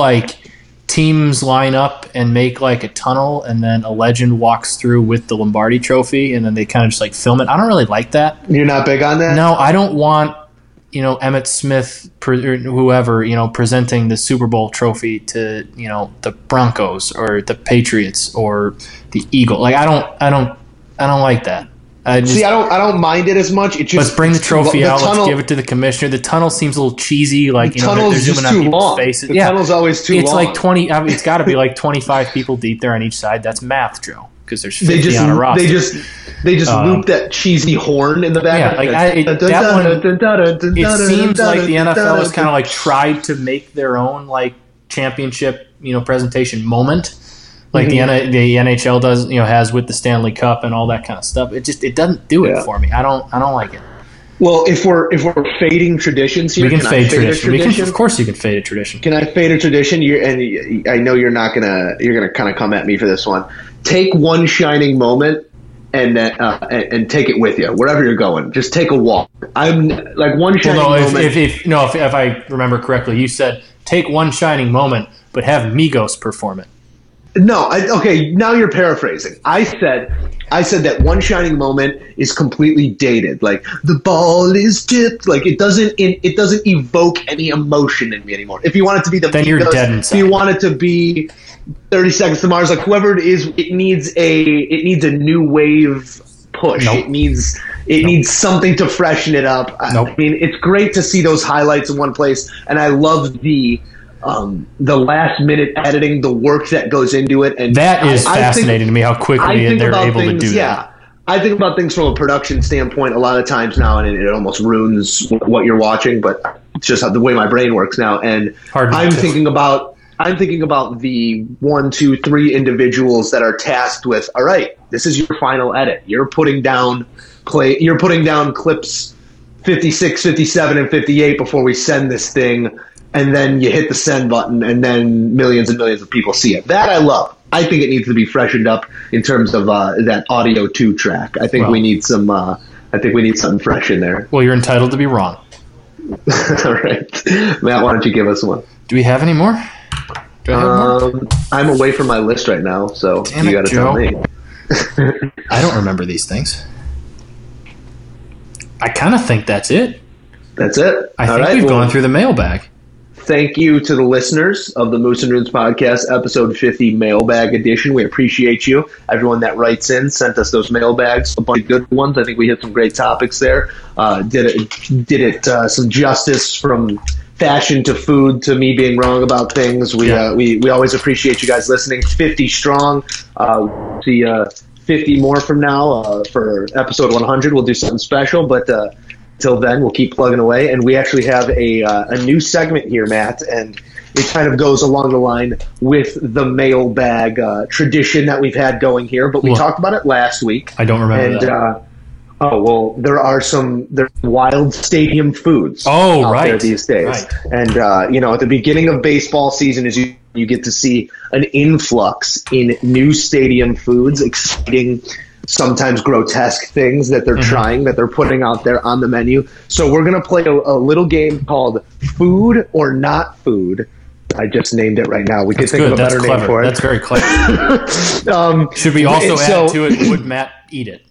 teams line up and make a tunnel and then a legend walks through with the Lombardi trophy and then they kind of just film it. I don't really like that. You're not big on that? No, I don't want Emmitt Smith or whoever presenting the Super Bowl trophy to the Broncos or the Patriots or the Eagles. I don't like that. I don't mind it as much. It just, let's bring the trophy out. Let's give it to the commissioner. The tunnel seems a little cheesy. Like the tunnel's just too long. The tunnel's always too long. It's like 20. I mean, it's got to be 25 people deep there on each side. That's math, Joe. Because there's 50 on a roster. They just loop that cheesy horn in the back. It seems like the NFL is kind of tried to make their own championship presentation moment, the NHL does has with the Stanley Cup and all that kind of stuff. It just doesn't do it for me. I don't like it. Well, if we're fading traditions here, we can fade tradition. Of course, you can fade a tradition. Can I fade a tradition? And I know you're gonna kind of come at me for this one. Take one shining moment and take it with you wherever you're going. Just take a walk. I'm one shining moment. If I remember correctly, you said take one shining moment, but have Migos perform it. No, okay. Now you're paraphrasing. I said that one shining moment is completely dated. The ball is tipped. It doesn't evoke any emotion in me anymore. If you want it to be then you're dead inside. If you want it to be 30 Seconds to Mars, whoever it is, it needs a new wave push. Nope. It needs something to freshen it up. Nope. I mean, it's great to see those highlights in one place, and I love the last minute editing, the work that goes into it, and that is fascinating to me how quickly they're able to do that. I think about things from a production standpoint a lot of times now, and it almost ruins what you're watching. But it's just the way my brain works now, and I'm thinking about the 1, 2, 3 individuals that are tasked with. All right, this is your final edit. You're putting down play. You're putting down clips 56, 57, and 58 before we send this thing. And then you hit the send button, and then millions and millions of people see it. That I love. I think it needs to be freshened up in terms of that audio 2 track. I think we need something fresh in there. Well, you're entitled to be wrong. All right, Matt, why don't you give us one? Do we have any more? I'm away from my list right now, so you got to tell me. I don't remember these things. I kind of think that's it. That's it. I think we've gone through the mailbag. Thank you to the listeners of the Moose and Runes podcast, episode 50 mailbag edition. We appreciate you. Everyone that writes in sent us those mailbags, a bunch of good ones. I think we hit some great topics there. Did it some justice from fashion to food to me being wrong about things. We always appreciate you guys listening. 50 strong. 50 more from now for episode 100. We'll do something special, but. Till then, we'll keep plugging away, and we actually have a new segment here, Matt, and it kind of goes along the line with the mailbag tradition that we've had going here. But we talked about it last week. I don't remember. And that. There are some wild stadium foods out there these days, and at the beginning of baseball season is you get to see an influx in new stadium foods, exciting. Sometimes grotesque things that they're trying, that they're putting out there on the menu. So we're going to play a little game called Food or Not Food. I just named it right now. We could think of a better name for it. That's very clever. Should we also add to it, would Matt eat it?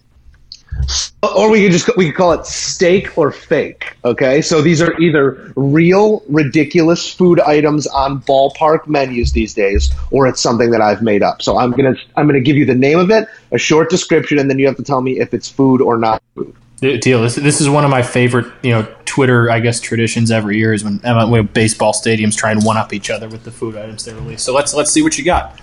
Or we could call it steak or fake. Okay, so these are either real ridiculous food items on ballpark menus these days, or it's something that I've made up. So I'm gonna give you the name of it, a short description, and then you have to tell me if it's food or not food. Deal. This is one of my favorite, Twitter, I guess, traditions every year is when baseball stadiums try and one up each other with the food items they release. So let's see what you got.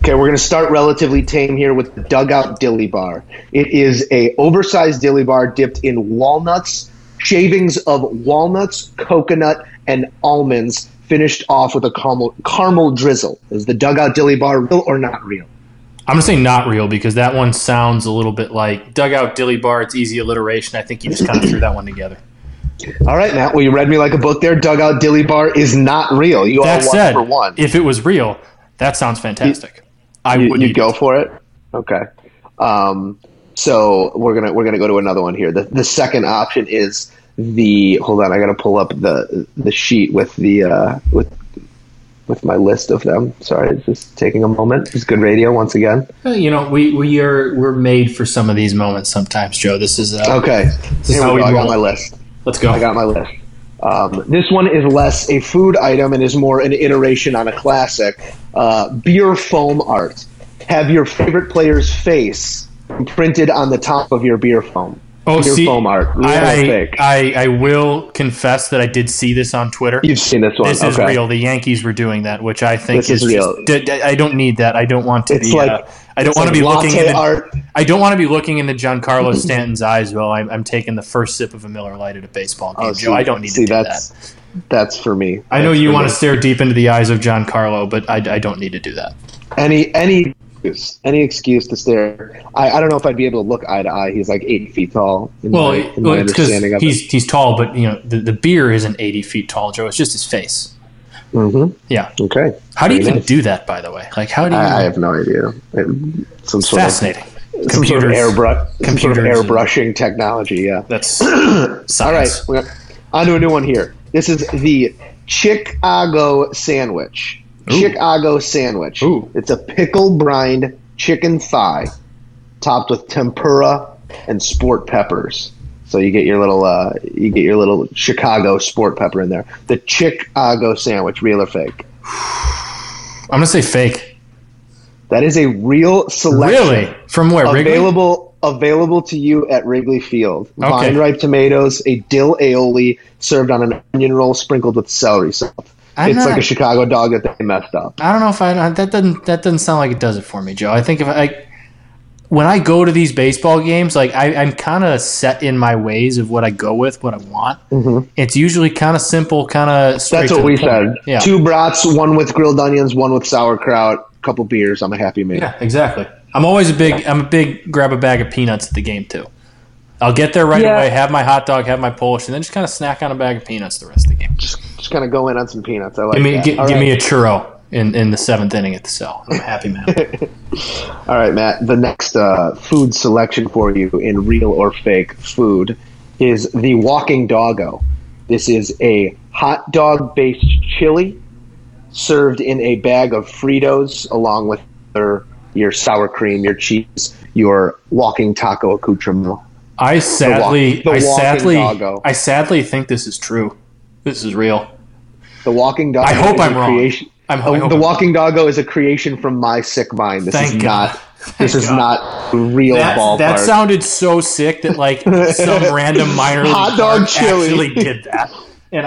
Okay, we're going to start relatively tame here with the Dugout Dilly Bar. It is a oversized dilly bar dipped in walnuts, shavings of walnuts, coconut, and almonds, finished off with a caramel drizzle. Is the Dugout Dilly Bar real or not real? I'm going to say not real because that one sounds a little bit like Dugout Dilly Bar. It's easy alliteration. I think you just kind of threw that one together. All right, Matt. Well, you read me like a book there. Dugout Dilly Bar is not real. You are one for one. If it was real, that sounds fantastic. You'd go for it? Okay. So we're gonna go to another one here. The second option is the. Hold on, I got to pull up the sheet with the with my list of them. Sorry, it's just taking a moment. It's good radio once again. We're made for some of these moments sometimes, Joe. This is okay. This is how we roll. I got my list. Let's go. I got my list. This one is less a food item and is more an iteration on a classic. Beer foam art. Have your favorite player's face printed on the top of your beer foam. Foam art. I will confess that I did see this on Twitter. You've seen this one. This is real. The Yankees were doing that, which I think is real. Just, I don't need that. I don't want to I don't want to be looking into Giancarlo Stanton's eyes while I'm taking the first sip of a Miller Lite at a baseball game. Joe, I don't need to do that. That's for me. I know you want to stare deep into the eyes of Giancarlo, but I don't need to do that. Any excuse to stare. I don't know if I'd be able to look eye to eye. He's like 8 feet tall. Well, it's because he's tall, but the beer isn't 80 feet tall, Joe. It's just his face. Mm-hmm. Yeah. Okay. How do you even do that, by the way? Like, how do you? I have no idea. Some sort of airbrushing technology. Yeah. That's science. All right. On to a new one here. This is the Chicago sandwich. Ooh. Chicago sandwich. Ooh. It's a pickle brined chicken thigh topped with tempura and sport peppers. So you get your little Chicago sport pepper in there. The Chicago sandwich, real or fake? I'm going to say fake. That is a real selection. Really? From where? Wrigley? Available to you at Wrigley Field. Okay. Vine-ripe tomatoes, a dill aioli served on an onion roll sprinkled with celery salt. It's like a Chicago dog that they messed up. I don't know if that doesn't sound like it does it for me, Joe. I think when I go to these baseball games, like I'm kind of set in my ways of what I go with, what I want. Mm-hmm. It's usually kind of simple, kind of straight. That's what we said. Yeah. 2 brats, 1 with grilled onions, 1 with sauerkraut, a couple beers. I'm a happy man. Yeah, exactly. I'm always a big grab a bag of peanuts at the game too. I'll get there right away, have my hot dog, have my Polish, and then just kind of snack on a bag of peanuts the rest of the game. Just kind of go in on some peanuts. I like that. Give me a churro in the 7th inning at the Cell. I'm a happy man. All right, Matt. The next food selection for you in real or fake food is the Walking Doggo. This is a hot dog-based chili served in a bag of Fritos along with your sour cream, your cheese, your walking taco accoutrement. I sadly think this is true. This is real. The Walking Doggo. I hope I'm wrong. The Walking Doggo is a creation from my sick mind. This is not real ballpark. That sounded so sick that like some random minor league hot dog chili actually did that. And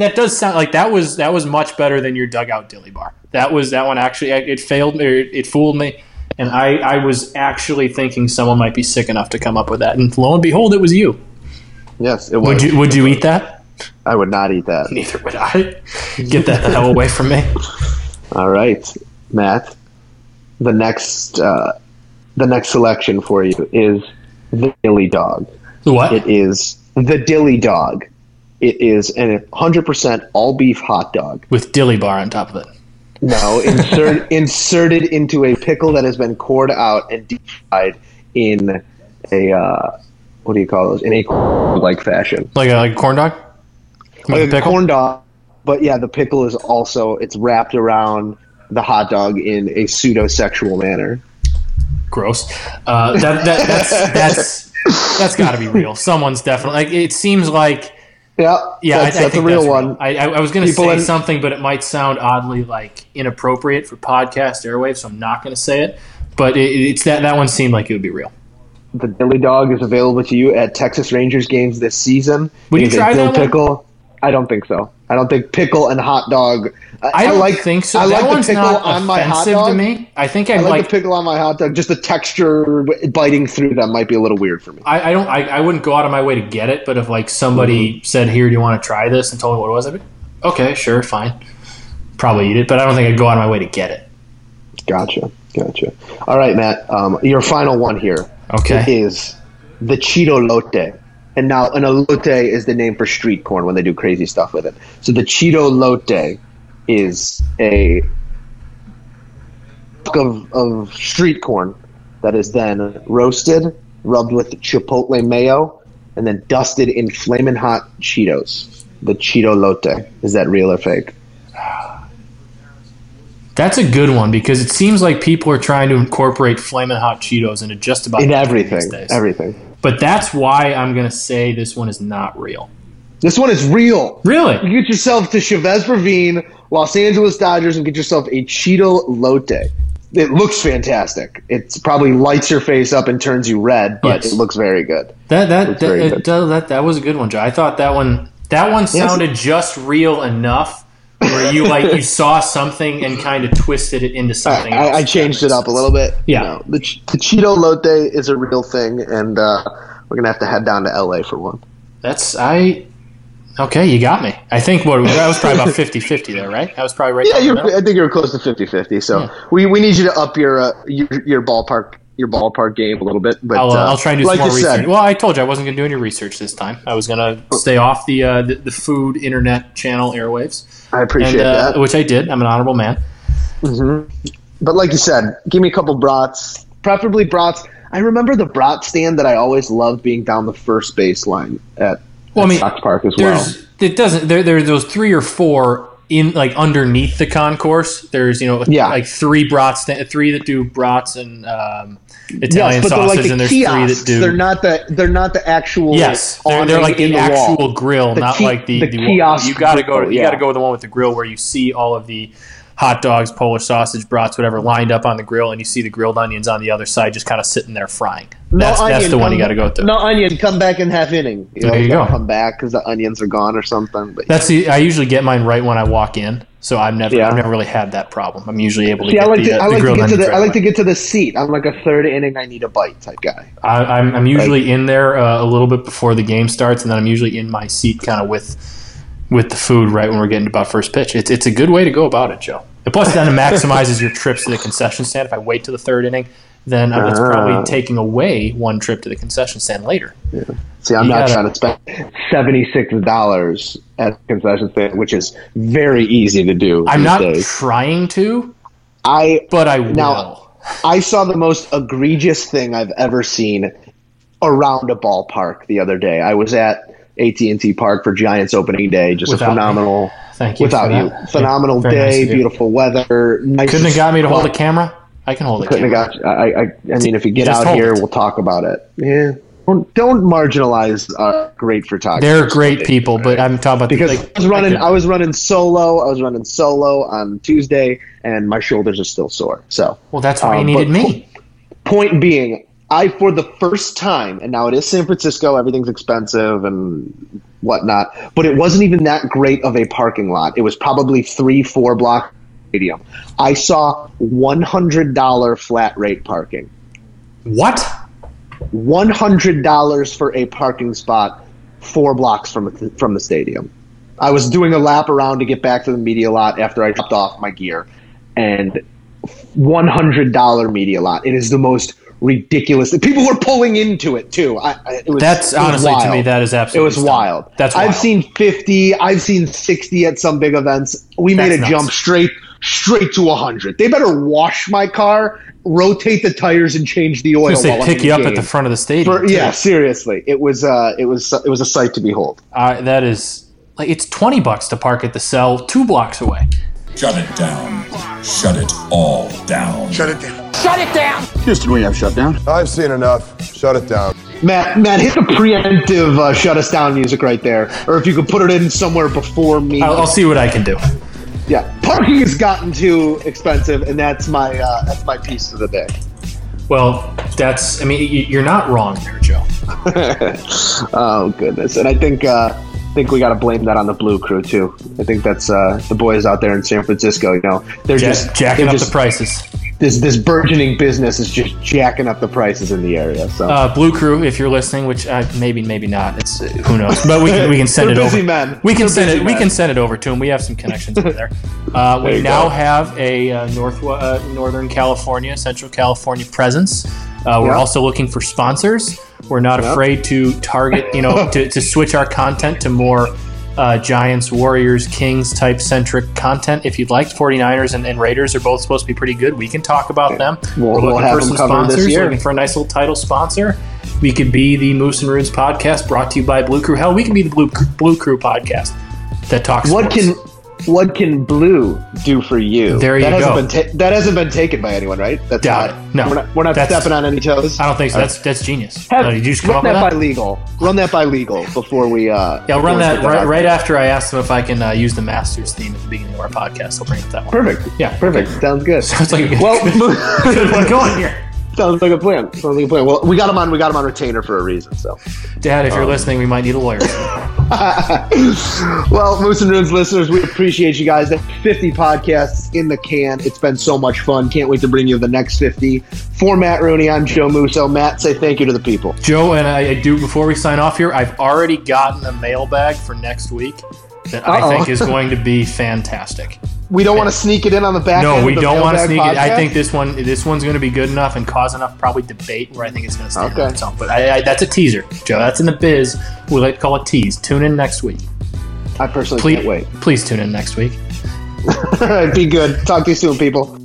that does sound like that was much better than your Dugout Dilly Bar. That one actually it failed me. It fooled me. And I was actually thinking someone might be sick enough to come up with that. And lo and behold, it was you. Yes, it was. Would you eat that? I would not eat that. Neither would I. Get that the hell away from me. All right, Matt. The next selection for you is the Dilly Dog. What? It is the Dilly Dog. It is an 100% all-beef hot dog. With Dilly Bar on top of it. No, inserted into a pickle that has been cored out and deep fried in a what do you call those? In a corn-like fashion, like a corn dog, like a corn dog. But yeah, the pickle is also wrapped around the hot dog in a pseudo sexual manner. gross. That's got to be real. Someone's definitely like. It seems like. Yeah, that's a real one. I was going to say something, but it might sound oddly like inappropriate for podcast airwaves, so I'm not going to say it. But it's that one seemed like it would be real. The Dilly Dog is available to you at Texas Rangers games this season. Would you try that pickle? I don't think so. I don't think pickle and hot dog. I don't think so. I like the pickle on my hot dog. To me. I like the pickle on my hot dog. Just the texture biting through that might be a little weird for me. I wouldn't go out of my way to get it, but if like somebody said, "Here, do you want to try this?" and told me what it was, I'd be okay, sure, fine. Probably eat it, but I don't think I'd go out of my way to get it. Gotcha. All right, Matt. Your final one here. Okay. It is the Cheeto Lote. And now an elote is the name for street corn when they do crazy stuff with it. So the Cheeto Lote is a of street corn that is then roasted, rubbed with chipotle mayo, and then dusted in Flamin' Hot Cheetos. The Cheeto Lote. Is that real or fake? That's a good one because it seems like people are trying to incorporate Flamin' Hot Cheetos into just about everything these days. Everything. But that's why I'm going to say this one is not real. This one is real. Really? You get yourself to Chavez Ravine, Los Angeles Dodgers, and get yourself a Cheeto Lote. It looks fantastic. It probably lights your face up and turns you red, but It looks very good. That was a good one, Joe. I thought that one sounded just real enough where you saw something and kind of twisted it into something else. I changed it up a little bit. Yeah. You know, the Cheeto Lote is a real thing, and we're going to have to head down to L.A. for one. Okay, you got me. I think that was probably about 50-50 there, right? That was probably right. Yeah, I think you were close to 50-50, so we need you to up your ballpark game a little bit. But I'll try and do some more research. Well, I told you I wasn't going to do any research this time. I was going to stay off the food internet channel airwaves. I appreciate that. Which I did. I'm an honorable man. Mm-hmm. But like you said, give me a couple brats, preferably brats. I remember the brat stand that I always loved being down the first baseline at Sox Park as well. There's those three or four in like underneath the concourse. There's like three brats, three that do brats and Italian sauces, and there's kiosks, three that do. They're not the actual. Yes, they're like the actual grill, not like the kiosk. You got to go with the one with the grill where you see all of the hot dogs, Polish sausage, brats, whatever, lined up on the grill, and you see the grilled onions on the other side, just kind of sitting there frying. That's the one you got to go through. No onion, come back in half inning. You come back because the onions are gone or something. But I usually get mine right when I walk in, so I've never really had that problem. I'm usually able to get the grilled onions. I like to get to the seat. I'm like a third inning, I need a bite type guy. I'm usually in there a little bit before the game starts, and then I'm usually in my seat kind of with the food right when we're getting about first pitch. It's a good way to go about it, Joe. And plus, then it maximizes your trips to the concession stand. If I wait to the third inning, then it's probably taking away one trip to the concession stand later. Yeah. See, I'm not trying to spend $76 at the concession stand, which is very easy to do. I'm not trying to, but I will. Now, I saw the most egregious thing I've ever seen around a ballpark the other day. I was at AT&T Park for Giants opening day. Just without a phenomenal, thank you, without you, that. Phenomenal yeah, day, nice beautiful weather. Nice. Couldn't have got me to hold a camera. I can hold it. Couldn't have got you. I mean, if you get out here, we'll talk about it. Yeah. Don't marginalize great photographers. They're great people, but I'm talking about because I was running solo on Tuesday, and my shoulders are still sore. So that's why you needed me. Point being, for the first time, and now it is San Francisco, everything's expensive and whatnot, but it wasn't even that great of a parking lot. It was probably 3-4 block stadium. I saw $100 flat rate parking. What? $100 for a parking spot 4 blocks from the stadium. I was doing a lap around to get back to the media lot after I dropped off my gear, and $100 media lot. It is the most ridiculous. People were pulling into it too. Honestly, to me, that is absolutely. It was wild. That's wild. I've seen 50. I've seen 60 at some big events. We made a jump straight to 100. They better wash my car, rotate the tires, and change the oil. Pick you up at the front of the stadium. Seriously, it was a sight to behold. That is like it's $20 to park at the Cell 2 blocks away. Shut it down. Shut it all down. Shut it down. Shut it down! Houston, we have shut down. I've seen enough. Shut it down. Matt, hit the preemptive shut us down music right there. Or if you could put it in somewhere before me. I'll see what I can do. Yeah, parking has gotten too expensive, and that's my piece of the day. Well, that's, I mean, you're not wrong there, Joe. Oh, goodness. And I think we got to blame that on the Blue Crew, too. I think that's the boys out there in San Francisco, you know. They're just jacking up the prices. This burgeoning business is just jacking up the prices in the area. So Blue Crew, if you're listening, which maybe not, it's who knows. But we can send it over. Men. We can send it over to them. We have some connections over there. We now have a Northern California, Central California presence. We're also looking for sponsors. We're not afraid to target, you know, to switch our content to more Giants, Warriors, Kings type centric content. If you'd like, 49ers and Raiders are both supposed to be pretty good. We can talk about them. We're looking for some sponsors. We're looking for a nice little title sponsor. We could be the Moose and Runes podcast brought to you by Blue Crew. Hell, we can be the Blue Crew podcast that talks What can Blue do for you? There you go. That hasn't been taken by anyone, right? That's No. We're not stepping on any toes. I don't think so. That's genius. Did you just come up with that? Run that by legal before we... yeah, I'll run that right after I ask them if I can use the Masters theme at the beginning of our podcast. I'll bring up that one. Perfect. Yeah. Perfect. Okay. Sounds good. Sounds like a good one going here. Sounds like a plan. Well, we got him on retainer for a reason. So, Dad, if you're listening, we might need a lawyer. Well, Moose and Runes listeners, we appreciate you guys. That's 50 podcasts in the can. It's been so much fun. Can't wait to bring you the next 50. For Matt Rooney, I'm Joe Musso. Matt, say thank you to the people. Joe, and I do, before we sign off here, I've already gotten a mailbag for next week that I think is going to be fantastic. We don't want to sneak it in on the back end. No, we don't want to sneak it. I think this one's going to be good enough and cause enough probably debate where I think it's going to stand on itself. But that's a teaser, Joe. That's in the biz. We like to call it tease. Tune in next week. I personally can't wait. Please tune in next week. All right, be good. Talk to you soon, people.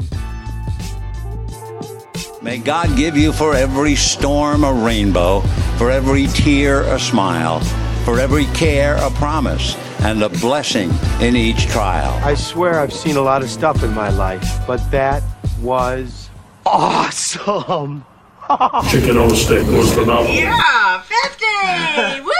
May God give you for every storm a rainbow, for every tear a smile, for every care a promise, and a blessing in each trial. I swear I've seen a lot of stuff in my life, but that was awesome. Chicken on the stick was phenomenal. Yeah, 50! Woo!